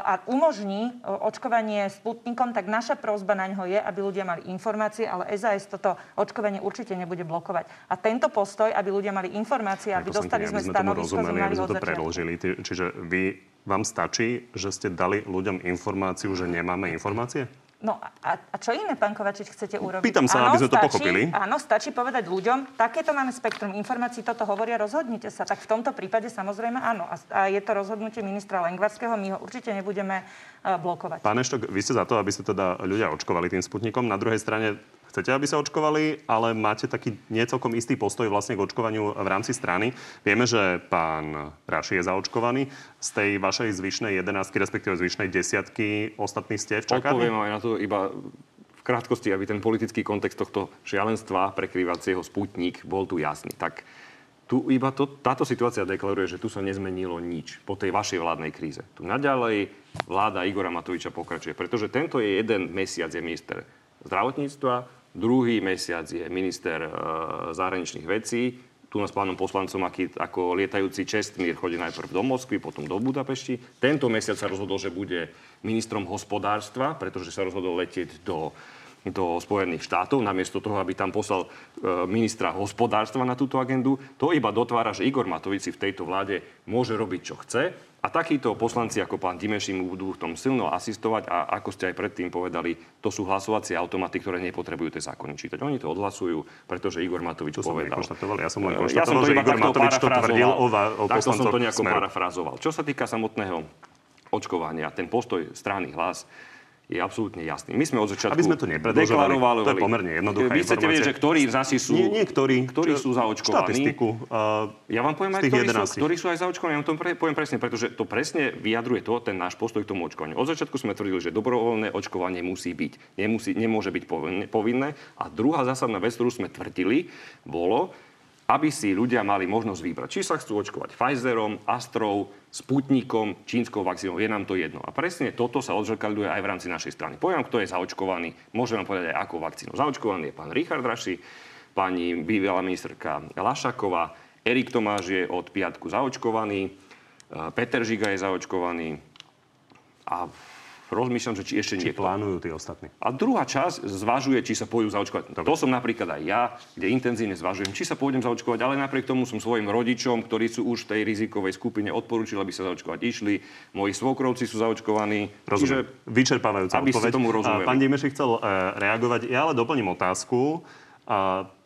a umožní očkovanie Sputnikom, tak naša prosba na ňo je, aby ľudia mali informácie, ale SAS toto očkovanie určite nebude blokovať. A tento postoj, aby ľudia mali informácie, aby dostali sme stanovisko, sme mali od začiatku. Čiže vy Vám stačí, že ste dali ľuďom informáciu, že nemáme informácie? No a čo iné, pán Kovačič, chcete urobiť? Pýtam sa, áno, aby sme to pochopili. Áno, stačí povedať ľuďom, takéto máme spektrum informácií, toto hovoria, rozhodnite sa. Tak v tomto prípade samozrejme áno. A je to rozhodnutie ministra Lengvarského, my ho určite nebudeme blokovať. Pán Eštok, vy ste za to, aby sa teda ľudia očkovali tým Sputnikom. Na druhej strane chcete, aby sa očkovali, ale máte taký niecelkom istý postoj vlastne k očkovaniu v rámci strany. Vieme, že pán Raši je zaočkovaný. Z tej vašej zvyšnej 11-ky, respektíve zvyšnej 10-ky ostatných ste v čakárni? Odpoviem aj na to iba v krátkosti, aby ten politický kontext tohto šialenstva prekrývacieho Sputnik bol tu jasný. Tak tu iba táto situácia deklaruje, že tu sa nezmenilo nič po tej vašej vládnej kríze. Tu naďalej vláda Igora Matoviča pokračuje, pretože tento je jeden mesiac je minister zdravotníctva, druhý mesiac je minister zahraničných vecí. Tu s pánom poslancom, ako lietajúci Čestmír, chodí najprv do Moskvy, potom do Budapešti. Tento mesiac sa rozhodol, že bude ministrom hospodárstva, pretože sa rozhodol letieť do Spojených štátov, namiesto toho, aby tam poslal ministra hospodárstva na túto agendu. To iba dotvára, že Igor Matovič si v tejto vláde môže robiť, čo chce. A takíto poslanci ako pán Dimeš mu budú v tom silno asistovať a ako ste aj predtým povedali, to sú hlasovacie automaty, ktoré nepotrebujú tie zákony čítať. Oni to odhlasujú, pretože Igor Matovič to povedal. Ja som že Igor Matovič to tvrdil o poslancoch. Som to nejako parafrázoval. Čo sa týka samotného očkovania, ten postoj strany Hlas je absolútne jasný. My sme od začiatku deklarovali. To je pomerne jednoduchá informácia. Vy chcete vedieť, že ktorí z nás sú, ktorí sú zaočkovaní. Štatistiku. Ja vám poviem aj, ktorí sú aj zaočkovaní. Ja vám to poviem presne, pretože to presne vyjadruje ten náš postoj k tomu očkovaniu. Od začiatku sme tvrdili, že dobrovoľné očkovanie musí byť. Nemôže byť povinné. A druhá zásadná vec, ktorú sme tvrdili, bolo, aby si ľudia mali možnosť vybrať, či sa chcú očkovať Pfizerom, Astrou, Sputnikom, čínskou vakcínou. Je nám to jedno. A presne toto sa odzrkadľuje aj v rámci našej strany. Poviem, kto je zaočkovaný. Môžem vám povedať aj akou vakcínou. Zaočkovaný je pán Richard Raši, pani bývalá ministerka Lašáková, Erik Tomáš je od piatku zaočkovaný, Peter Žiga je zaočkovaný a rozmýšľam, že či ešte niekto. Či plánujú tí ostatní. A druhá časť zvažuje, či sa pôjdu zaočkovať. Dobre. To som napríklad aj ja, kde intenzívne zvažujem, či sa pôjdem zaočkovať, ale napriek tomu som svojim rodičom, ktorí sú už v tej rizikovej skupine, odporúčil, aby sa zaočkovať išli. Moji svokrovci sú zaočkovaní. Rozumiem. Čiže vyčerpávajúca odpoveď. Aby ste tomu rozumeli. Pán Dimeši chcel reagovať. Ja ale doplním otázku.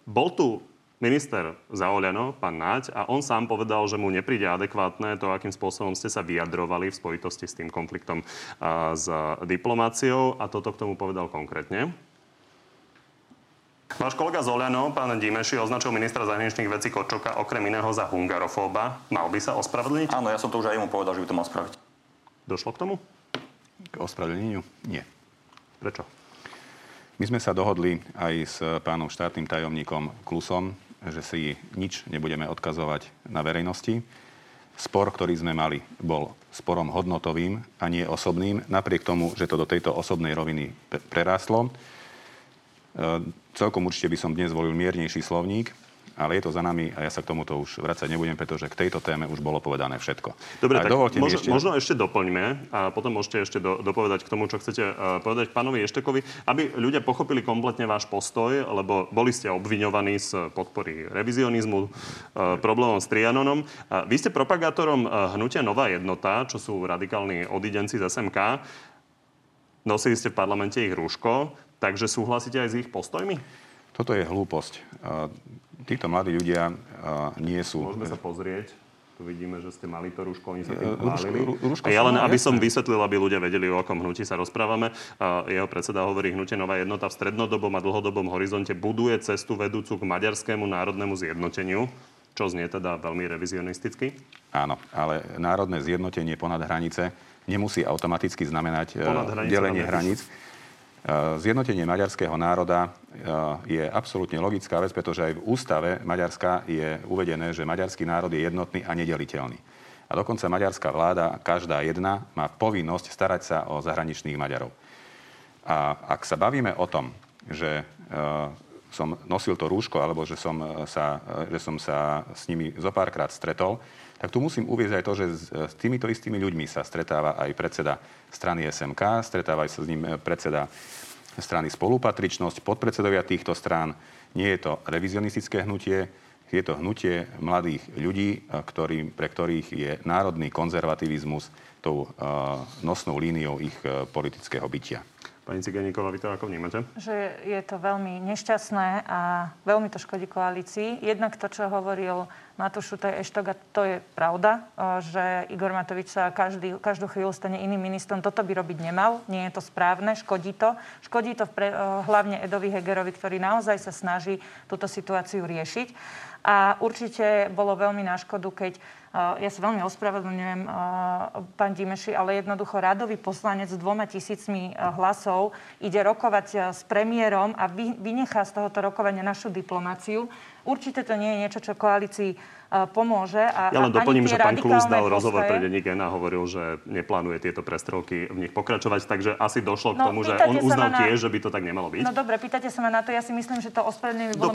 Bol tu minister za Oľano, pán Naď, a on sám povedal, že mu nepríde adekvátne to, akým spôsobom ste sa vyjadrovali v spojitosti s tým konfliktom s diplomáciou. A toto k tomu povedal konkrétne. Váš kolega z Oľano, pán Dimeši, označil ministra zahraničných vecí Korčoka okrem iného za hungarofóba. Mal by sa ospravedlniť? Áno, ja som to už aj mu povedal, že by to mal spraviť. Došlo k tomu? K ospravedlneniu? Nie. Prečo? My sme sa dohodli aj s pánom štátnym tajomníkom Klusom, že si nič nebudeme odkazovať na verejnosti. Spor, ktorý sme mali, bol sporom hodnotovým a nie osobným, napriek tomu, že to do tejto osobnej roviny prerástlo. Celkom určite by som dnes volil miernejší slovník, ale je to za nami a ja sa k tomuto už vracať nebudem, pretože k tejto téme už bolo povedané všetko. Dobre, tak možno ešte doplňme a potom môžete ešte dopovedať k tomu, čo chcete povedať pánovi Eštekovi, aby ľudia pochopili kompletne váš postoj, lebo boli ste obviňovaní z podpory revizionizmu, problémom s Trianonom. Vy ste propagátorom hnutia Nová jednota, čo sú radikálni odidenci z SMK. Nosili ste v parlamente ich rúško, takže súhlasíte aj s ich postojmi? Toto je hlúposť. Títo mladí ľudia nie sú... Môžeme sa pozrieť. Tu vidíme, že ste mali to rúško, oni sa tým chválili. A ja len, aby som vysvetlil, aby ľudia vedeli, o akom hnutí sa rozprávame. Jeho predseda hovorí, hnutie Nová jednota v strednodobom a dlhodobom horizonte buduje cestu vedúcu k maďarskému národnému zjednoteniu, čo znie teda veľmi revizionisticky. Áno, ale národné zjednotenie ponad hranice nemusí automaticky znamenať delenie hraníc. Zjednotenie maďarského národa je absolútne logická vec, pretože aj v ústave Maďarska je uvedené, že maďarský národ je jednotný a nedeliteľný. A dokonca maďarská vláda, každá jedna, má povinnosť starať sa o zahraničných Maďarov. A ak sa bavíme o tom, že som nosil to rúško, alebo že som sa s nimi zopárkrát stretol, tak tu musím uvieť aj to, že s týmito istými ľuďmi sa stretáva aj predseda strany SMK, stretáva sa s ním predseda strany Spolupatričnosť, podpredsedovia týchto strán. Nie je to revizionistické hnutie, Je to hnutie mladých ľudí, pre ktorých je národný konzervativizmus tou nosnou líniou ich politického bytia. Pani Cigániková, vy to ako vnímate? Že je to veľmi nešťastné a veľmi to škodí koalícii. Jednak to, čo hovoril Matúš Šutaj Eštok, a to je pravda, že Igor Matovič sa každú chvíľu stane iným ministrom. Toto by robiť nemal. Nie je to správne, škodí to. Škodí to hlavne Edovi Hegerovi, ktorý naozaj sa snaží túto situáciu riešiť. A určite bolo veľmi na škodu, keď, ja sa veľmi ospravedlňujem, pán Dimeši, ale jednoducho radový poslanec s 2,000 hlasov ide rokovať s premiérom a vynechá z tohoto rokovania našu diplomáciu. Určite to nie je niečo, čo koalícii pomôže. A ja len doplním, že pán Klus dal rozhovor pre denník N a hovoril, že neplánuje tieto prestrelky v nich pokračovať, takže asi došlo k tomu, že on uznal tiež, že by to tak nemalo byť. No dobre, pýtate sa ma na to, ja si myslím, že to ospravedlnenie by bolo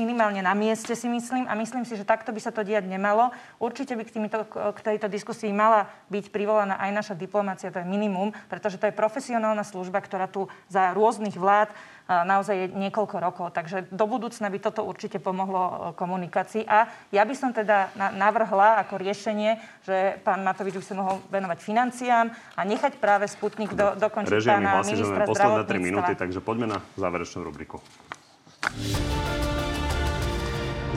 minimálne na mieste, si myslím, a myslím si, že takto by sa to diať nemalo. Určite by k tejto diskusii mala byť privolaná aj naša diplomácia, to je minimum, pretože to je profesionálna služba, ktorá tu za rôznych vlád naozaj je niekoľko rokov. Takže do budúcna by toto určite pomohlo komunikácii. A ja by som teda navrhla ako riešenie, že pán Matovič už sa mohol venovať financiám a nechať práve Sputnik dokončiť pána ministra zdravotníctva. Režia mi hlasí, že máme posledné 3 minúty, takže poďme na záverečnú rubriku.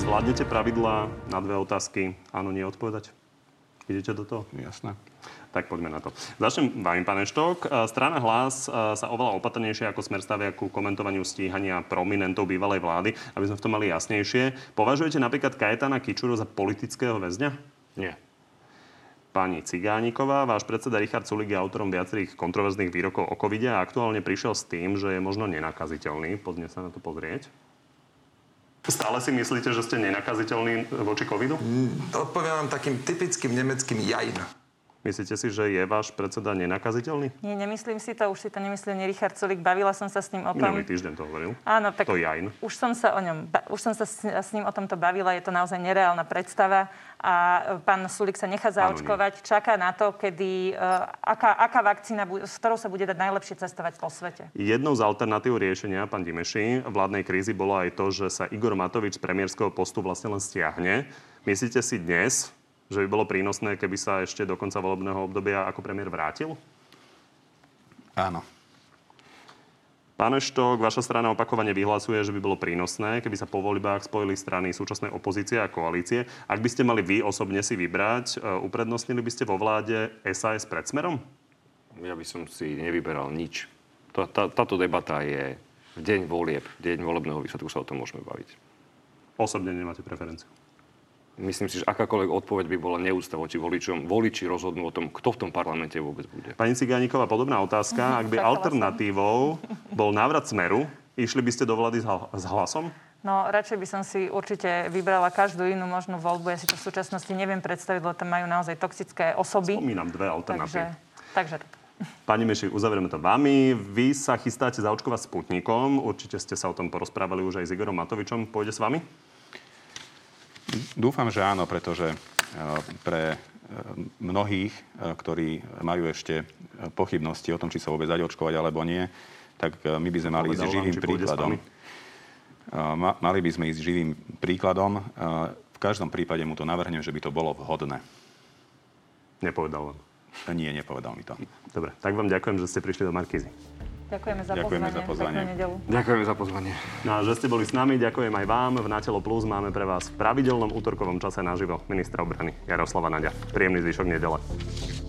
Zvládnete pravidlá na 2 otázky? Áno, nie odpovedať? Idete do toho? Jasné. Tak poďme na to. Začnem vám, pán Eštok. Strana Hlas sa oveľa opatrnejšie ako Smer stavia ku komentovaniu stíhania prominentov bývalej vlády, aby sme v tom mali jasnejšie. Považujete napríklad Kajetána Kičuru za politického väzňa? Nie. Pani Cigániková, váš predseda Richard Sulík je autorom viacerých kontroverzných výrokov o covide a aktuálne prišiel s tým, že je možno nenakaziteľný. Poďme sa na to pozrieť. Stále si myslíte, že ste nenakaziteľní voči covidu? Odpovedám takým typickým nemeckým jajn. Myslíte si, že je váš predseda nenakaziteľný? Nie, nemyslím si to. Už si to nemyslí ani Richard Sulík. Bavila som sa s ním o tom. Minulý týždeň to hovoril. Áno, tak to jajn. Už som sa s ním o tomto bavila. Je to naozaj nereálna predstava. A pán Sulík sa nechá zaočkovať. Áno, čaká na to, kedy, aká vakcína, s ktorou sa bude dať najlepšie cestovať po svete. Jednou z alternatív riešenia, pán Dimeši, vládnej krízy bolo aj to, že sa Igor Matovič z premiérskeho postu vlastne len stiahne. Myslíte si dnes, že by bolo prínosné, keby sa ešte do konca volebného obdobia ako premiér vrátil? Áno. Pán Eštok, vaša strana opakovane vyhlasuje, že by bolo prínosné, keby sa po voľbách spojili strany súčasnej opozície a koalície. Ak by ste mali vy osobne si vybrať, uprednostnili by ste vo vláde SAS pred Smerom? Ja by som si nevyberal nič. Táto debata je v deň volieb, v deň volebného výsledku sa o tom môžeme baviť. Osobne nemáte preferenciu? Myslím si, že akákoľvek odpoveď by bola neúcta voči voličom. Voliči rozhodnú o tom, kto v tom parlamente vôbec bude. Pani Cigániková, podobná otázka. Ak by alternatívou bol návrat Smeru, išli by ste do vlády s Hlasom? No, radšej by som si určite vybrala každú inú možnú voľbu. Ja si to v súčasnosti neviem predstaviť, lebo tam majú naozaj toxické osoby. Spomínam 2 alternatívy. Takže. Pani Meši, uzavrieme to vami. Vy sa chystáte zaočkovať Sputnikom. Určite ste sa o tom porozprávali už aj s Igorom Matovičom. Pôjde s vami? Dúfam, že áno, pretože pre mnohých, ktorí majú ešte pochybnosti o tom, či sa vôbec zaočkovať alebo nie, tak my by sme mali ísť živým príkladom. Mali by sme ísť živým príkladom. V každom prípade mu to navrhnem, že by to bolo vhodné. Nepovedal vám? Nie, nepovedal mi to. Dobre, tak vám ďakujem, že ste prišli do Markízy. Ďakujeme za pozvanie. Ďakujeme za pozvanie. No a že ste boli s nami, ďakujem aj vám. V Na telo plus máme pre vás v pravidelnom útorkovom čase naživo ministra obrany Jaroslava Naďa. Príjemný zvyšok nedele.